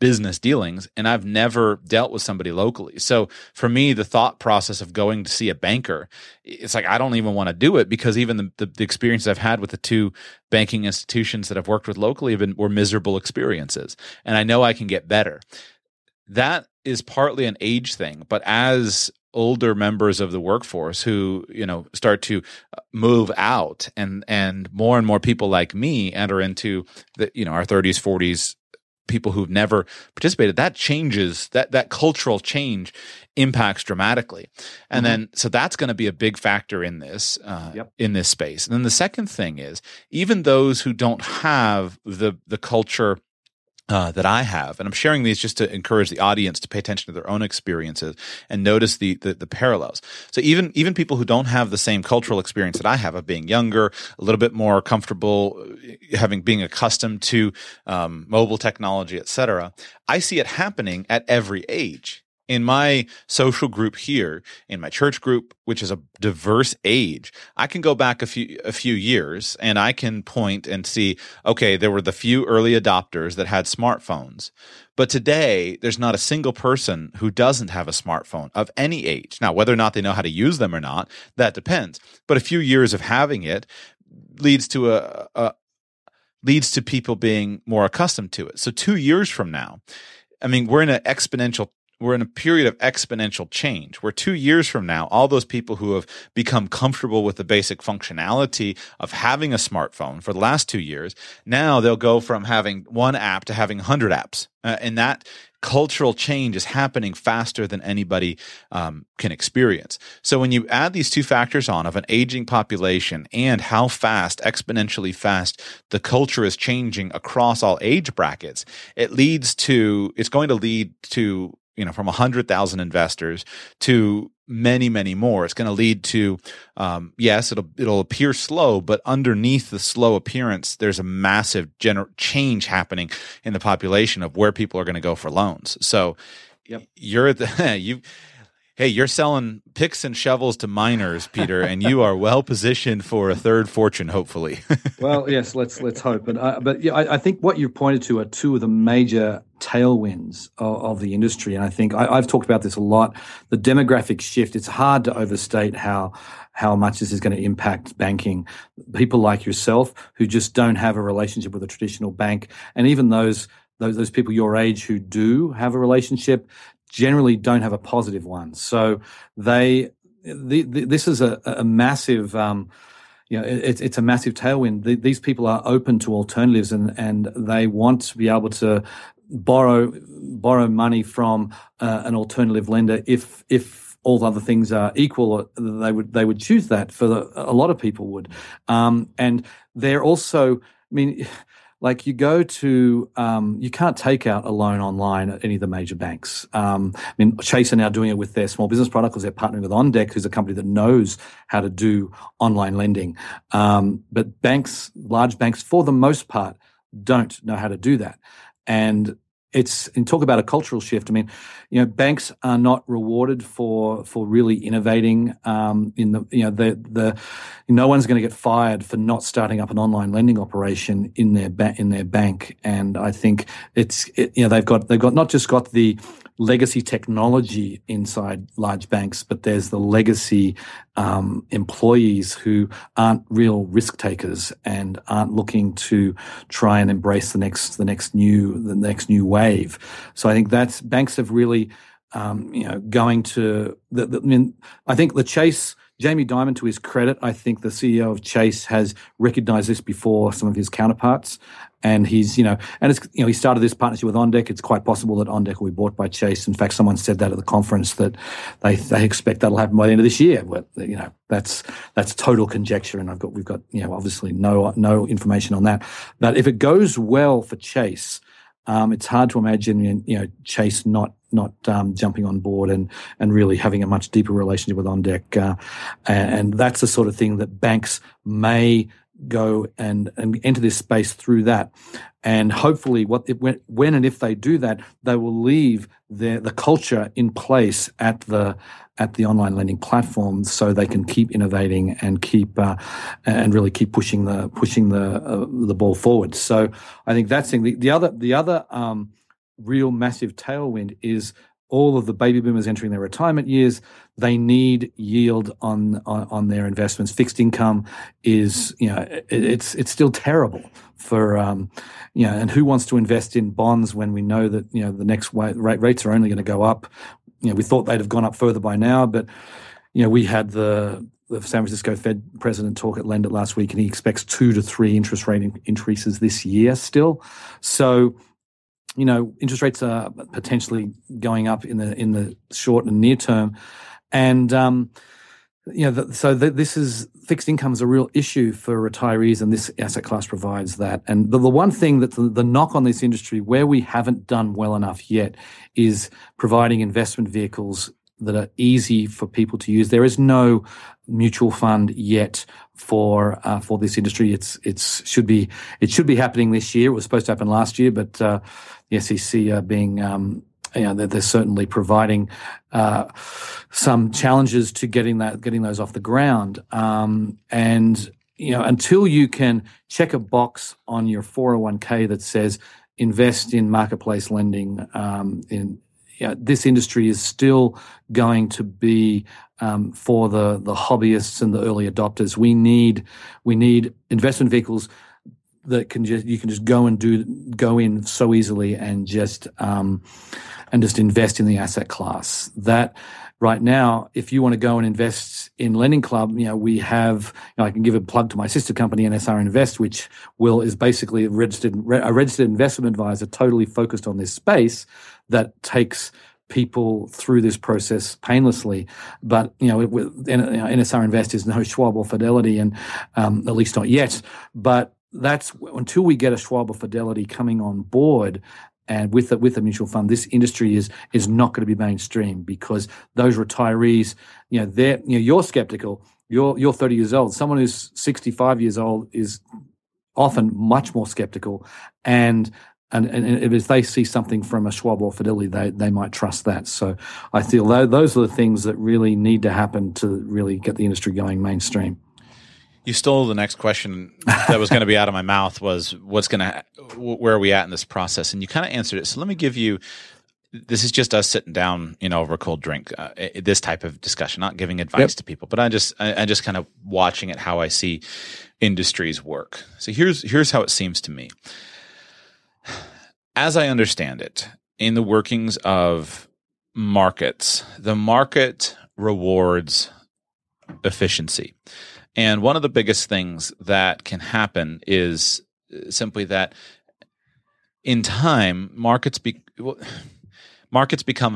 business dealings, and I've never dealt with somebody locally. So for me, the thought process of going to see a banker, it's like I don't even want to do it, because even the experience I've had with the two banking institutions that I've worked with locally were miserable experiences. And I know I can get better. That is partly an age thing, but as older members of the workforce who, start to move out, and more people like me enter into the, our 30s, 40s, people who've never participated, that changes, that cultural change impacts dramatically. And then, so that's going to be a big factor in this, in this space. And then the second thing is, even those who don't have the culture that I have, and I'm sharing these just to encourage the audience to pay attention to their own experiences and notice the parallels. So even people who don't have the same cultural experience that I have of being younger, a little bit more comfortable, being accustomed to mobile technology, etc., I see it happening at every age. In my social group here, in my church group, which is a diverse age, I can go back a few years and I can point and see, okay, there were the few early adopters that had smartphones. But today, there's not a single person who doesn't have a smartphone of any age. Now, whether or not they know how to use them or not, that depends. But a few years of having it leads to people being more accustomed to it. So 2 years from now, we're in a period of exponential change, where 2 years from now, all those people who have become comfortable with the basic functionality of having a smartphone for the last 2 years, now they'll go from having one app to having 100 apps. And that cultural change is happening faster than anybody can experience. So when you add these two factors on, of an aging population and how fast, exponentially fast, the culture is changing across all age brackets, it's going to lead to from 100,000 investors to many, many more. It's going to lead to, it'll appear slow, but underneath the slow appearance, there's a massive change happening in the population of where people are going to go for loans. So you're selling picks and shovels to miners, Peter, and you are well positioned for a third fortune, hopefully. Well, yes, let's hope. But I think what you pointed to are two of the major tailwinds of the industry. And I think I've talked about this a lot. The demographic shift, it's hard to overstate how much this is going to impact banking. People like yourself who just don't have a relationship with a traditional bank, and even those people your age who do have a relationship generally don't have a positive one. So this is a massive it's a massive tailwind. These people are open to alternatives, and they want to be able to borrow money from an alternative lender. If all other things are equal, they would choose that. A lot of people would, and they're also. Like you go to, you can't take out a loan online at any of the major banks. Chase are now doing it with their small business product because they're partnering with OnDeck, who's a company that knows how to do online lending. But banks, large banks, for the most part, don't know how to do that. And talk about a cultural shift. Banks are not rewarded for really innovating. No one's going to get fired for not starting up an online lending operation in their bank. And I think they've got not just got the legacy technology inside large banks, but there's the legacy employees who aren't real risk takers and aren't looking to try and embrace the next new wave. So I think that's banks have really going to. I think the Chase. Jamie Dimon, to his credit, I think the CEO of Chase has recognized this before some of his counterparts, and he started this partnership with OnDeck. It's quite possible that OnDeck will be bought by Chase. In fact, someone said that at the conference that they expect that'll happen by the end of this year. But that's total conjecture, and we've got obviously no information on that. But if it goes well for Chase, It's hard to imagine, Chase not jumping on board and really having a much deeper relationship with OnDeck. And that's the sort of thing that banks may go and enter this space through that. And hopefully when and if they do that, they will leave the culture in place at the online lending platform, so they can keep innovating and keep pushing the ball forward. So I think that's the other real massive tailwind is all of the baby boomers entering their retirement years. They need yield on their investments. Fixed income is, it's still terrible for, and who wants to invest in bonds when we know that, the next rates are only going to go up? We thought they'd have gone up further by now, but, we had the San Francisco Fed president talk at LendIt last week, and he expects 2 to 3 interest rate increases this year still. So, interest rates are potentially going up in the short and near term, and fixed income is a real issue for retirees, and this asset class provides that. And the one thing that the knock on this industry where we haven't done well enough yet is providing investment vehicles that are easy for people to use. There is no mutual fund yet for this industry. It should be happening this year. It was supposed to happen last year, but the SEC are being they're certainly providing some challenges to getting those off the ground. And until you can check a box on your 401k that says invest in marketplace lending, this industry is still going to be for the hobbyists and the early adopters. We need investment vehicles that you can just go in so easily and just invest in the asset class. That right now, if you want to go and invest in Lending Club, we have. I can give a plug to my sister company, NSR Invest, which is basically a registered investment advisor, totally focused on this space, that takes people through this process painlessly. But, NSR Invest is no Schwab or Fidelity, and at least not yet. But that's until we get a Schwab or Fidelity coming on board, and with a mutual fund, this industry is not going to be mainstream, because those retirees, you're skeptical. You're 30 years old. Someone who's 65 years old is often much more skeptical, and if they see something from a Schwab or Fidelity, they might trust that. So I feel those are the things that really need to happen to really get the industry going mainstream. You stole the next question that was going to be out of my mouth, was where are we at in this process? And you kind of answered it. So let me give you, this is just us sitting down, over a cold drink, this type of discussion, not giving advice to people, but I'm just kind of watching it, how I see industries work. So here's how it seems to me. As I understand it, in the workings of markets, the market rewards efficiency. And one of the biggest things that can happen is simply that in time, markets become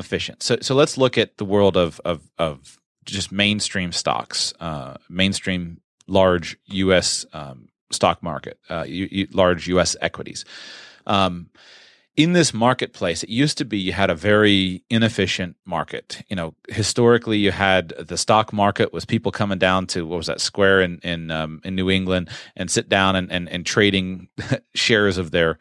efficient. So let's look at the world of just mainstream stocks, mainstream large U.S. stock market, large U.S. equities. In this marketplace, it used to be you had a very inefficient market. Historically, you had the stock market was people coming down to, what was that, Square in New England, and sit down and trading shares of their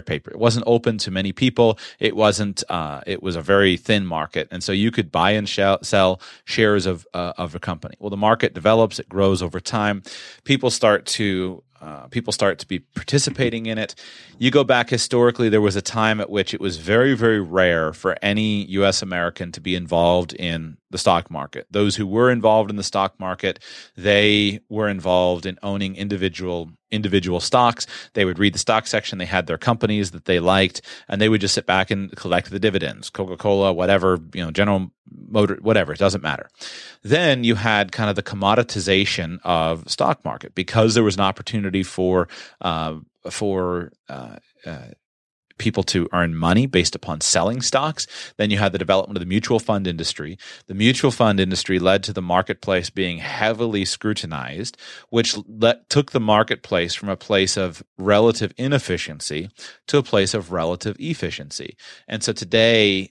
paper. It wasn't open to many people. It wasn't. It was a very thin market, and so you could buy and sell shares of a company. Well, the market develops; it grows over time. People start to be participating in it. You go back historically, there was a time at which it was very, very rare for any U.S. American to be involved in the stock market. Those who were involved in the stock market, they were involved in owning individual stocks. They would read the stock section. They had their companies that they liked, and they would just sit back and collect the dividends, Coca-Cola, whatever, General Motors, whatever, it doesn't matter. Then you had kind of the commoditization of stock market, because there was an opportunity for people to earn money based upon selling stocks. Then you had the development of the mutual fund industry. The mutual fund industry led to the marketplace being heavily scrutinized, which took the marketplace from a place of relative inefficiency to a place of relative efficiency. And so today,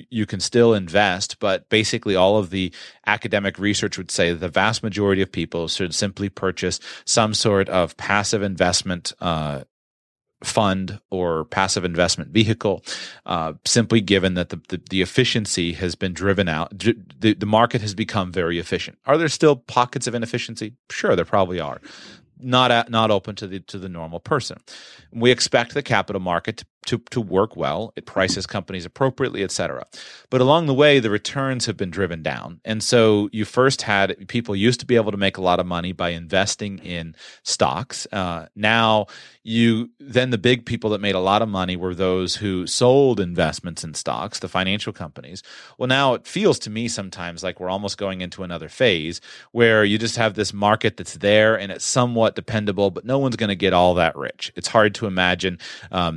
you can still invest, but basically all of the academic research would say that the vast majority of people should simply purchase some sort of passive investment fund or passive investment vehicle, simply given that the efficiency has been driven out. The market has become very efficient. Are there still pockets of inefficiency? Sure, there probably are. Not open to the normal person. We expect the capital market to work well. It prices companies appropriately, et cetera. But along the way, the returns have been driven down. And so you first had people used to be able to make a lot of money by investing in stocks. Now the big people that made a lot of money were those who sold investments in stocks, the financial companies. Well, now it feels to me sometimes like we're almost going into another phase where you just have this market that's there and it's somewhat dependable, but no one's going to get all that rich. It's hard to imagine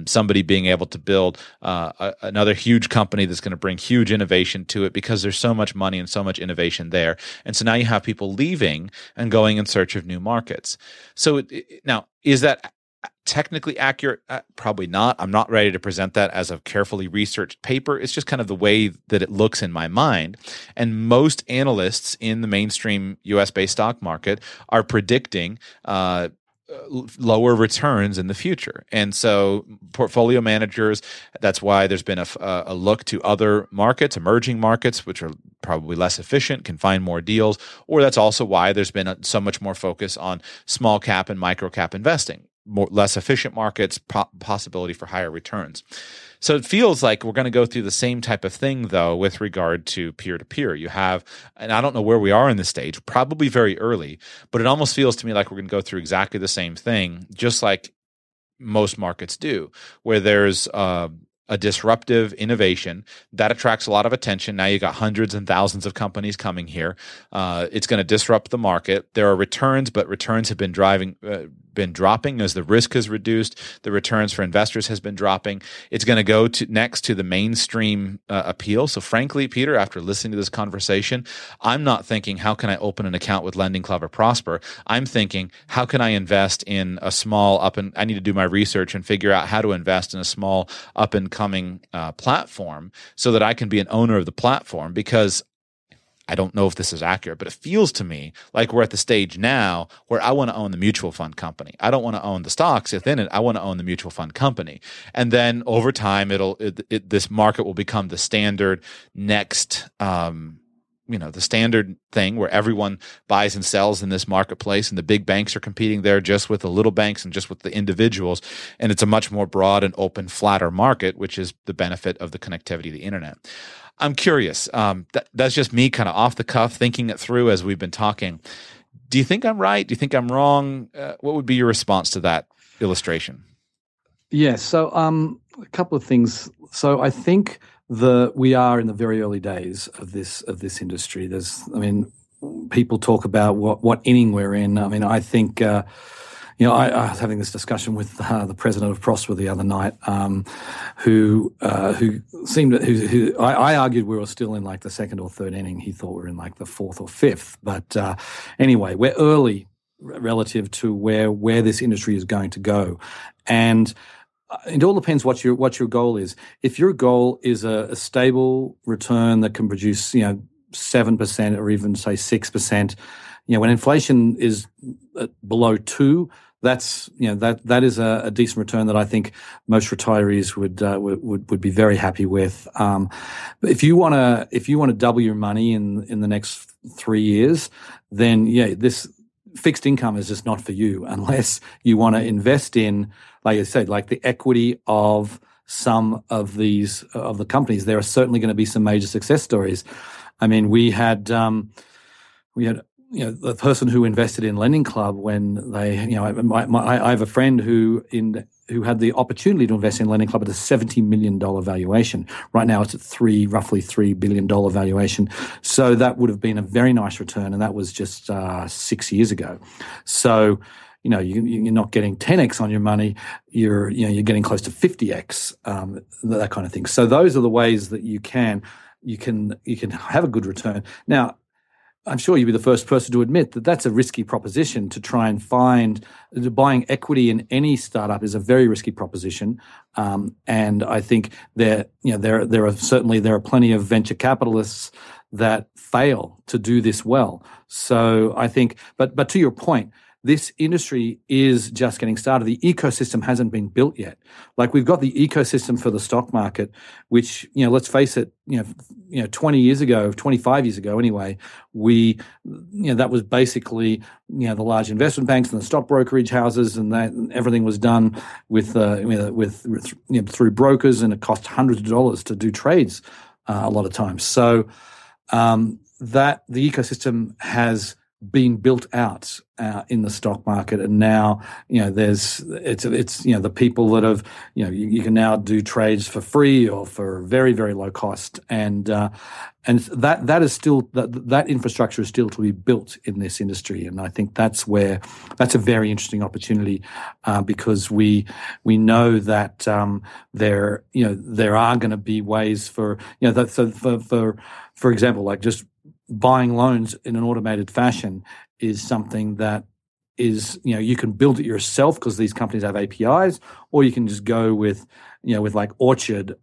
somebody being able to build another huge company that's going to bring huge innovation to it, because there's so much money and so much innovation there. And so now you have people leaving and going in search of new markets. So now, is that technically accurate? Probably not. I'm not ready to present that as a carefully researched paper. It's just kind of the way that it looks in my mind. And most analysts in the mainstream US-based stock market are predicting lower returns in the future. And so portfolio managers, that's why there's been a look to other markets, emerging markets, which are probably less efficient, can find more deals, or that's also why there's been so much more focus on small cap and micro cap investing. More, less efficient markets, possibility for higher returns. So it feels like we're going to go through the same type of thing, though, with regard to peer-to-peer. You have, and I don't know where we are in this stage, probably very early, but it almost feels to me like we're going to go through exactly the same thing, just like most markets do, where there's a disruptive innovation that attracts a lot of attention. Now you got hundreds and thousands of companies coming here. It's going to disrupt the market. There are returns, but returns have been dropping as the risk has reduced. The returns for investors has been dropping. It's going to go to next to the mainstream appeal. So frankly, Peter, after listening to this conversation, I'm not thinking, how can I open an account with Lending Club or Prosper? I'm thinking, how can I invest in a small up and I need to do my research and figure out how to invest in a small up and coming platform so that I can be an owner of the platform, because I don't know if this is accurate, but it feels to me like we're at the stage now where I want to own the mutual fund company. I don't want to own the stocks within it. I want to own the mutual fund company. And then over time, this market will become the standard next, the standard thing where everyone buys and sells in this marketplace, and the big banks are competing there just with the little banks and just with the individuals. And it's a much more broad and open, flatter market, which is the benefit of the connectivity of the internet. I'm curious. That's just me kind of off the cuff thinking it through as we've been talking. Do you think I'm right? Do you think I'm wrong? What would be your response to that illustration? Yeah, so a couple of things. So I think we are in the very early days of this industry. People talk about what inning we're in. I think, I was having this discussion with the president of Prosper the other night, who argued we were still in like the second or third inning. He thought we were in like the fourth or fifth. But anyway, we're early relative to where this industry is going to go, and it all depends what your goal is. If your goal is a stable return that can produce 7% or even say 6%, when inflation is below 2%, that's that is a decent return that I think most retirees would be very happy with. But if you want to double your money in the next 3 years, then this fixed income is just not for you, unless you want to invest in, like I said, like the equity of some of these of the companies. There are certainly going to be some major success stories. We had the person who invested in Lending Club when they, I have a friend who had the opportunity to invest in Lending Club at a $70 million valuation. Right now it's at roughly $3 billion valuation. So that would have been a very nice return, and that was just 6 years ago. So you know, you're not getting 10x on your money, you're getting close to 50x, that kind of thing. So those are the ways that you can have a good return. Now, I'm sure you'd be the first person to admit that that's a risky proposition to try and find. Buying equity in any startup is a very risky proposition, and I think there are plenty of venture capitalists that fail to do this well. So I think, but to your point, this industry is just getting started. The ecosystem hasn't been built yet. Like, we've got the ecosystem for the stock market, which, you know, let's face it, you know, 20 years ago, 25 years ago anyway, that was basically, you know, the large investment banks and the stock brokerage houses, and that, and everything was done through brokers, and it cost hundreds of dollars to do trades a lot of times. So that the ecosystem has been built out in the stock market, and now the people that have, you can now do trades for free or for very, very low cost, and that is still, that infrastructure is still to be built in this industry. And I think that's a very interesting opportunity, because we know that there are going to be ways for, for example, like just buying loans in an automated fashion is something that is, you can build it yourself because these companies have APIs, or you can just go with like Orchard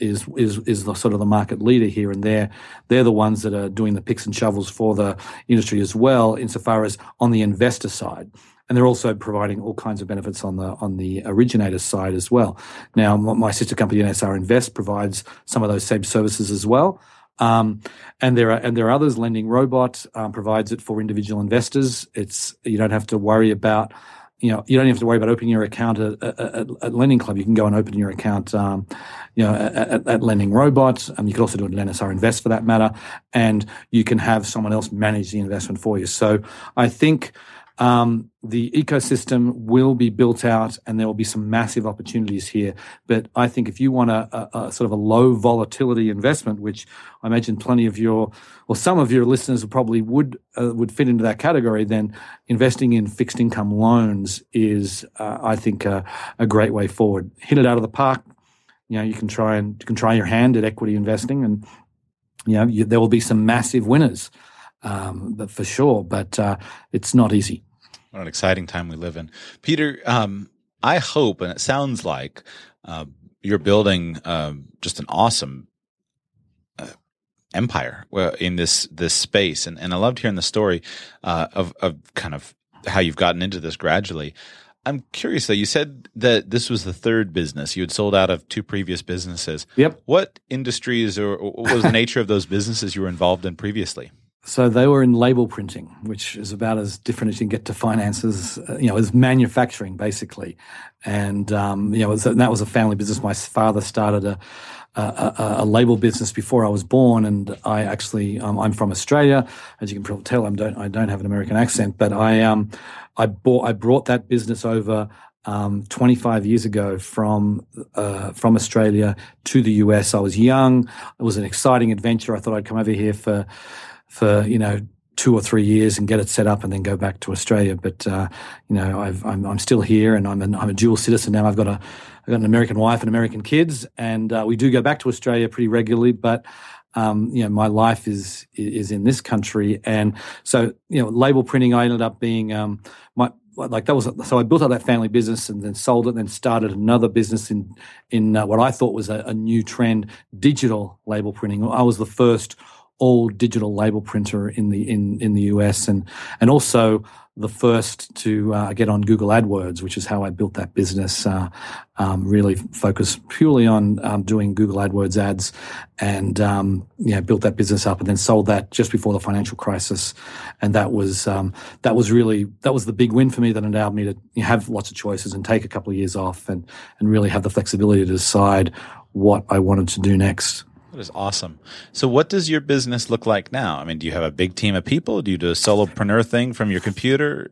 is the sort of the market leader here, and they're the ones that are doing the picks and shovels for the industry as well, insofar as on the investor side. And they're also providing all kinds of benefits on the originator side as well. Now, my sister company NSR Invest provides some of those same services as well. And there are others. Lending Robot provides it for individual investors. You don't have to worry about opening your account at Lending Club. You can go and open your account, at Lending Robot. You can also do it at NSR Invest for that matter, and you can have someone else manage the investment for you. So I think the ecosystem will be built out, and there will be some massive opportunities here. But I think if you want a sort of a low volatility investment, which I imagine plenty of some of your listeners probably would fit into that category, then investing in fixed income loans is, I think, a great way forward. Hit it out of the park. You can try your hand at equity investing, and there will be some massive winners. But for sure, but it's not easy. What an exciting time we live in. Peter, I hope, and it sounds like you're building just an awesome empire in this space. And I loved hearing the story of kind of how you've gotten into this gradually. I'm curious, though, you said that this was the third business. You had sold out of two previous businesses. Yep. What industries or what was the nature of those businesses you were involved in previously? So they were in label printing, which is about as different as you can get to finance as manufacturing, basically. And, that was a family business. My father started a label business before I was born, and I actually, I'm from Australia. As you can probably tell, I don't have an American accent, but I brought that business over 25 years ago from Australia to the US. I was young. It was an exciting adventure. I thought I'd come over here for 2 or 3 years and get it set up, and then go back to Australia. But I'm still here, and I'm a dual citizen now. I've got an American wife and American kids, and we do go back to Australia pretty regularly. But my life is in this country, and so label printing. I ended up being I built up that family business, and then sold it, and then started another business in what I thought was a new trend, digital label printing. I was the first all digital label printer in the US, and also the first to get on Google AdWords, which is how I built that business. Really focused purely on doing Google AdWords ads, and built that business up, and then sold that just before the financial crisis. And that was the big win for me, that allowed me to have lots of choices and take a couple of years off, and really have the flexibility to decide what I wanted to do next. That is awesome. So what does your business look like now? I mean, do you have a big team of people? Do you do a solopreneur thing from your computer?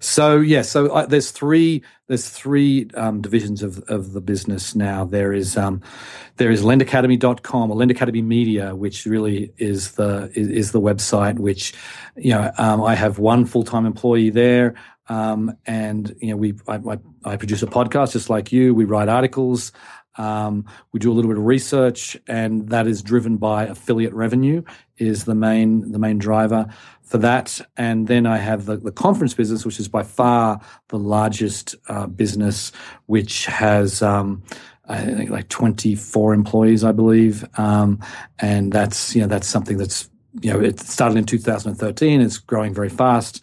So there's three divisions of the business now. There is LendAcademy.com or Lend Academy Media, which really is the website, which I have one full-time employee there. And you know, I produce a podcast just like you. We write articles. We do a little bit of research, and that is driven by affiliate revenue is the main driver for that. And then I have the conference business, which is by far the largest business, which has I think like 24 employees, I believe. And that's something that's, you know, it started in 2013. It's growing very fast,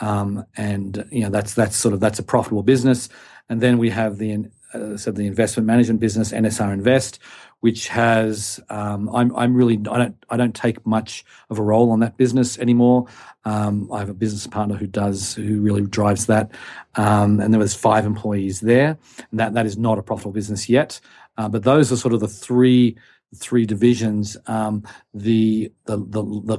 and you know that's a profitable business. And then we have the investment management business, NSR Invest, which has I don't take much of a role on that business anymore. I have a business partner who really drives that, and there was 5 employees there. And that is not a profitable business yet, but those are sort of the three divisions. The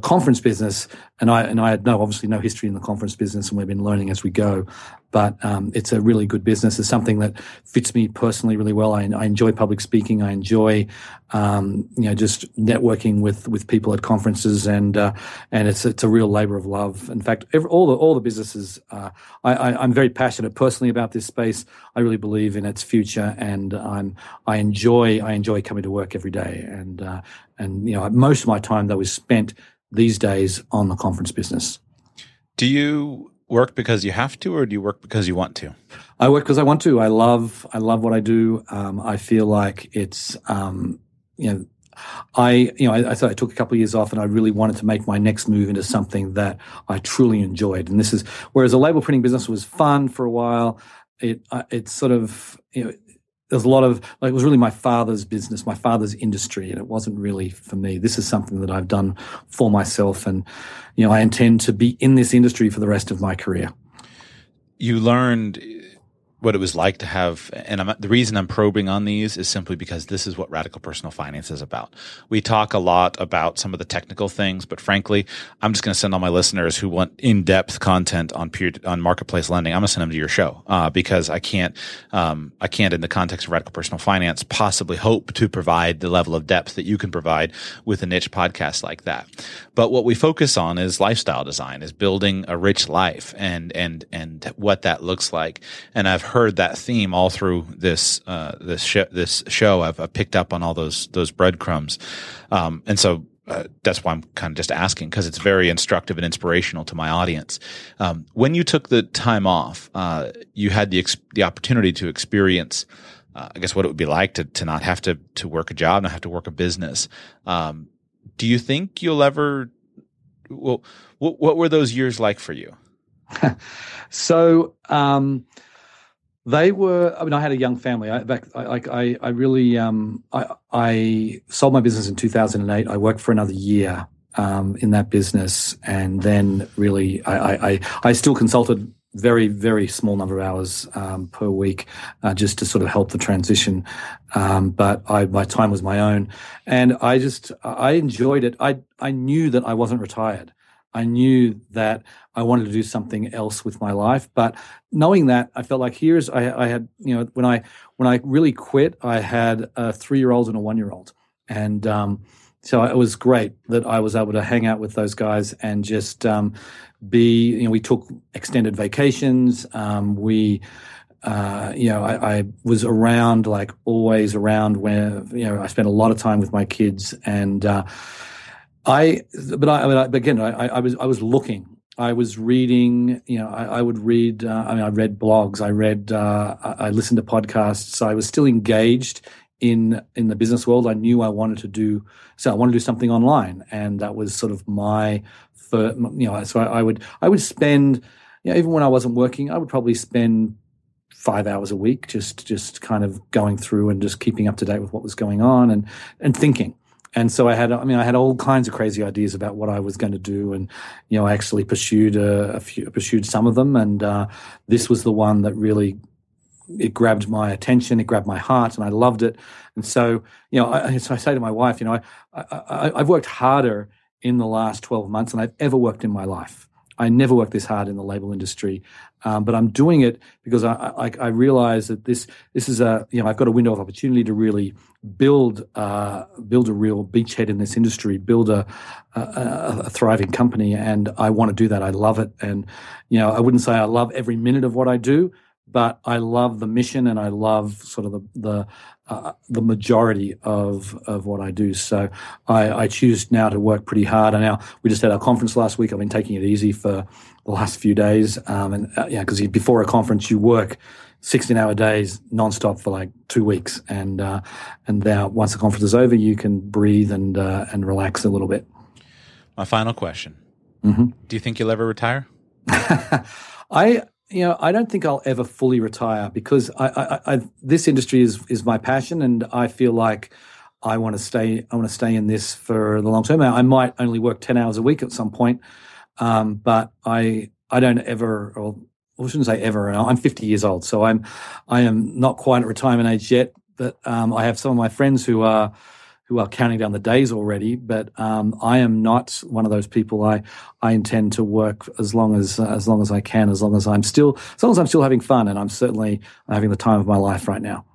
conference business, and I had obviously no history in the conference business, and we've been learning as we go. But it's a really good business. It's something that fits me personally really well. I enjoy public speaking. I enjoy just networking with people at conferences, and it's a real labor of love. In fact, all the businesses. I'm very passionate personally about this space. I really believe in its future, and I enjoy coming to work every day. And you know, most of my time though is spent these days on the conference business. Do you work because you have to, or do you work because you want to? I work because I want to. I love what I do. I feel like it's I took a couple of years off, and I really wanted to make my next move into something that I truly enjoyed. And this is whereas a label printing business was fun for a while. It's sort of, you know, there's a lot of, like, it was really my father's business, my father's industry, and it wasn't really for me. This is something that I've done for myself, and you know, I intend to be in this industry for the rest of my career. You learned what it was like to have, and the reason I'm probing on these is simply because this is what Radical Personal Finance is about. We talk a lot about some of the technical things, but frankly, I'm just going to send all my listeners who want in-depth content on marketplace lending. I'm going to send them to your show because I can't, in the context of Radical Personal Finance, possibly hope to provide the level of depth that you can provide with a niche podcast like that. But what we focus on is lifestyle design, is building a rich life, and what that looks like. And I've heard that theme all through this show. I've picked up on all those breadcrumbs, and so that's why I'm kind of just asking, because it's very instructive and inspirational to my audience. When you took the time off, you had the opportunity to experience, I guess, what it would be like to not have to work a job, not have to work a business. Do you think you'll ever? Well, what were those years like for you? They were. I mean, I had a young family. I sold my business in 2008. I worked for another year in that business, and then really, I still consulted very, very small number of hours per week just to sort of help the transition. But my time was my own, and I enjoyed it. I knew that I wasn't retired. I knew that I wanted to do something else with my life, but knowing that, I felt like when I really quit, I had a 3-year-old and a 1-year-old, and so it was great that I was able to hang out with those guys and just we took extended vacations, I was around, like, always around where, you know, I spent a lot of time with my kids, and. I was looking. I was reading. You know, I would read. I read blogs. I read. I listened to podcasts. I was still engaged in the business world. I knew I wanted to do. So I wanted to do something online, and that was sort of my. So I would spend. You know, even when I wasn't working, I would probably spend 5 hours a week just kind of going through and just keeping up to date with what was going on and thinking. And so I had all kinds of crazy ideas about what I was going to do, and you know, I actually pursued pursued some of them, and this was the one that really grabbed my attention, it grabbed my heart, and I loved it. And so, you know, I say to my wife, you know, I've worked harder in the last 12 months than I've ever worked in my life. I never worked this hard in the label industry, but I'm doing it because I realize that this is a, you know, I've got a window of opportunity to really build a real beachhead in this industry, build a thriving company, and I want to do that. I love it, and you know, I wouldn't say I love every minute of what I do, but I love the mission and I love sort of the majority of what I do. So I choose now to work pretty hard. And now we just had our conference last week. I've been taking it easy for the last few days. And because before a conference you work 16-hour days nonstop for like 2 weeks, and now once the conference is over, you can breathe and relax a little bit. My final question: do you think you'll ever retire? I don't think I'll ever fully retire because I this industry is my passion, and I feel like I want to stay in this for the long term. I might only work 10 hours a week at some point, but I don't ever, or I shouldn't say ever. I'm 50 years old, so I am not quite at retirement age yet. But I have some of my friends who are counting down the days already, but I am not one of those people. I intend to work as long as I can, as long as I'm still having fun, and I'm certainly having the time of my life right now.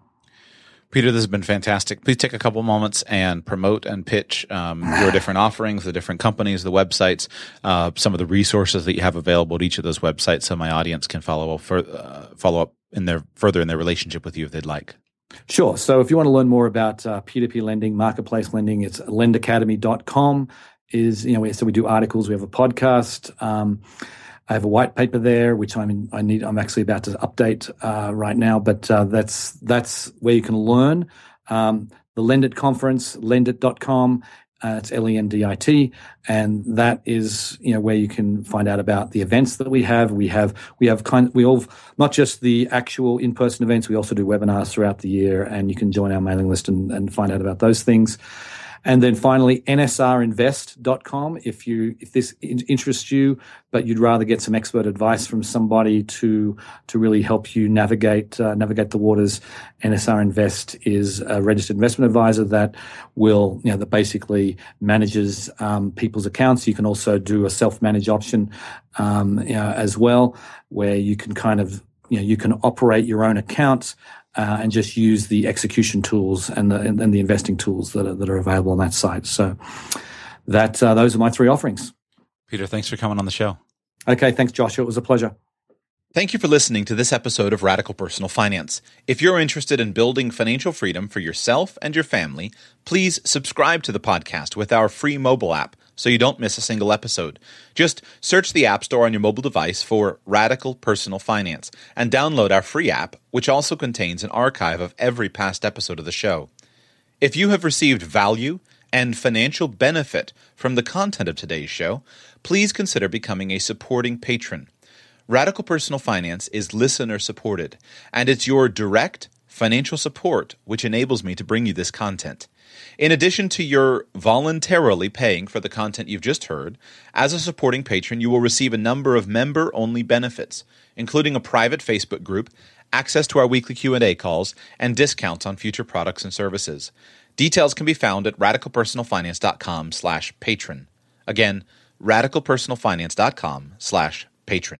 Peter, this has been fantastic. Please take a couple moments and promote and pitch your different offerings, the different companies, the websites, some of the resources that you have available at each of those websites, so my audience can follow up in their relationship with you if they'd like. Sure. So if you want to learn more about P2P lending, marketplace lending, it's lendacademy.com. So we do articles, we have a podcast. I have a white paper there, which I'm actually about to update right now, but that's where you can learn. The LendIt Conference, lendit.com. It's LENDIT, and that is, you know, where you can find out about the events that we have. We not just the actual in-person events, we also do webinars throughout the year, and you can join our mailing list and find out about those things. And then finally, nsrinvest.com. If this interests you, but you'd rather get some expert advice from somebody to really help you navigate the waters, NSR Invest is a registered investment advisor that will, you know, that basically manages people's accounts. You can also do a self-managed option as well, where you can you can operate your own accounts. And just use the execution tools and the investing tools that are available on that site. So that those are my three offerings. Peter, thanks for coming on the show. Okay, thanks, Josh. It was a pleasure. Thank you for listening to this episode of Radical Personal Finance. If you're interested in building financial freedom for yourself and your family, please subscribe to the podcast with our free mobile app so you don't miss a single episode. Just search the App Store on your mobile device for Radical Personal Finance and download our free app, which also contains an archive of every past episode of the show. If you have received value and financial benefit from the content of today's show, please consider becoming a supporting patron. Radical Personal Finance is listener-supported, and it's your direct financial support which enables me to bring you this content. In addition to your voluntarily paying for the content you've just heard, as a supporting patron, you will receive a number of member-only benefits, including a private Facebook group, access to our weekly Q&A calls, and discounts on future products and services. Details can be found at radicalpersonalfinance.com/patron. Again, radicalpersonalfinance.com/patron.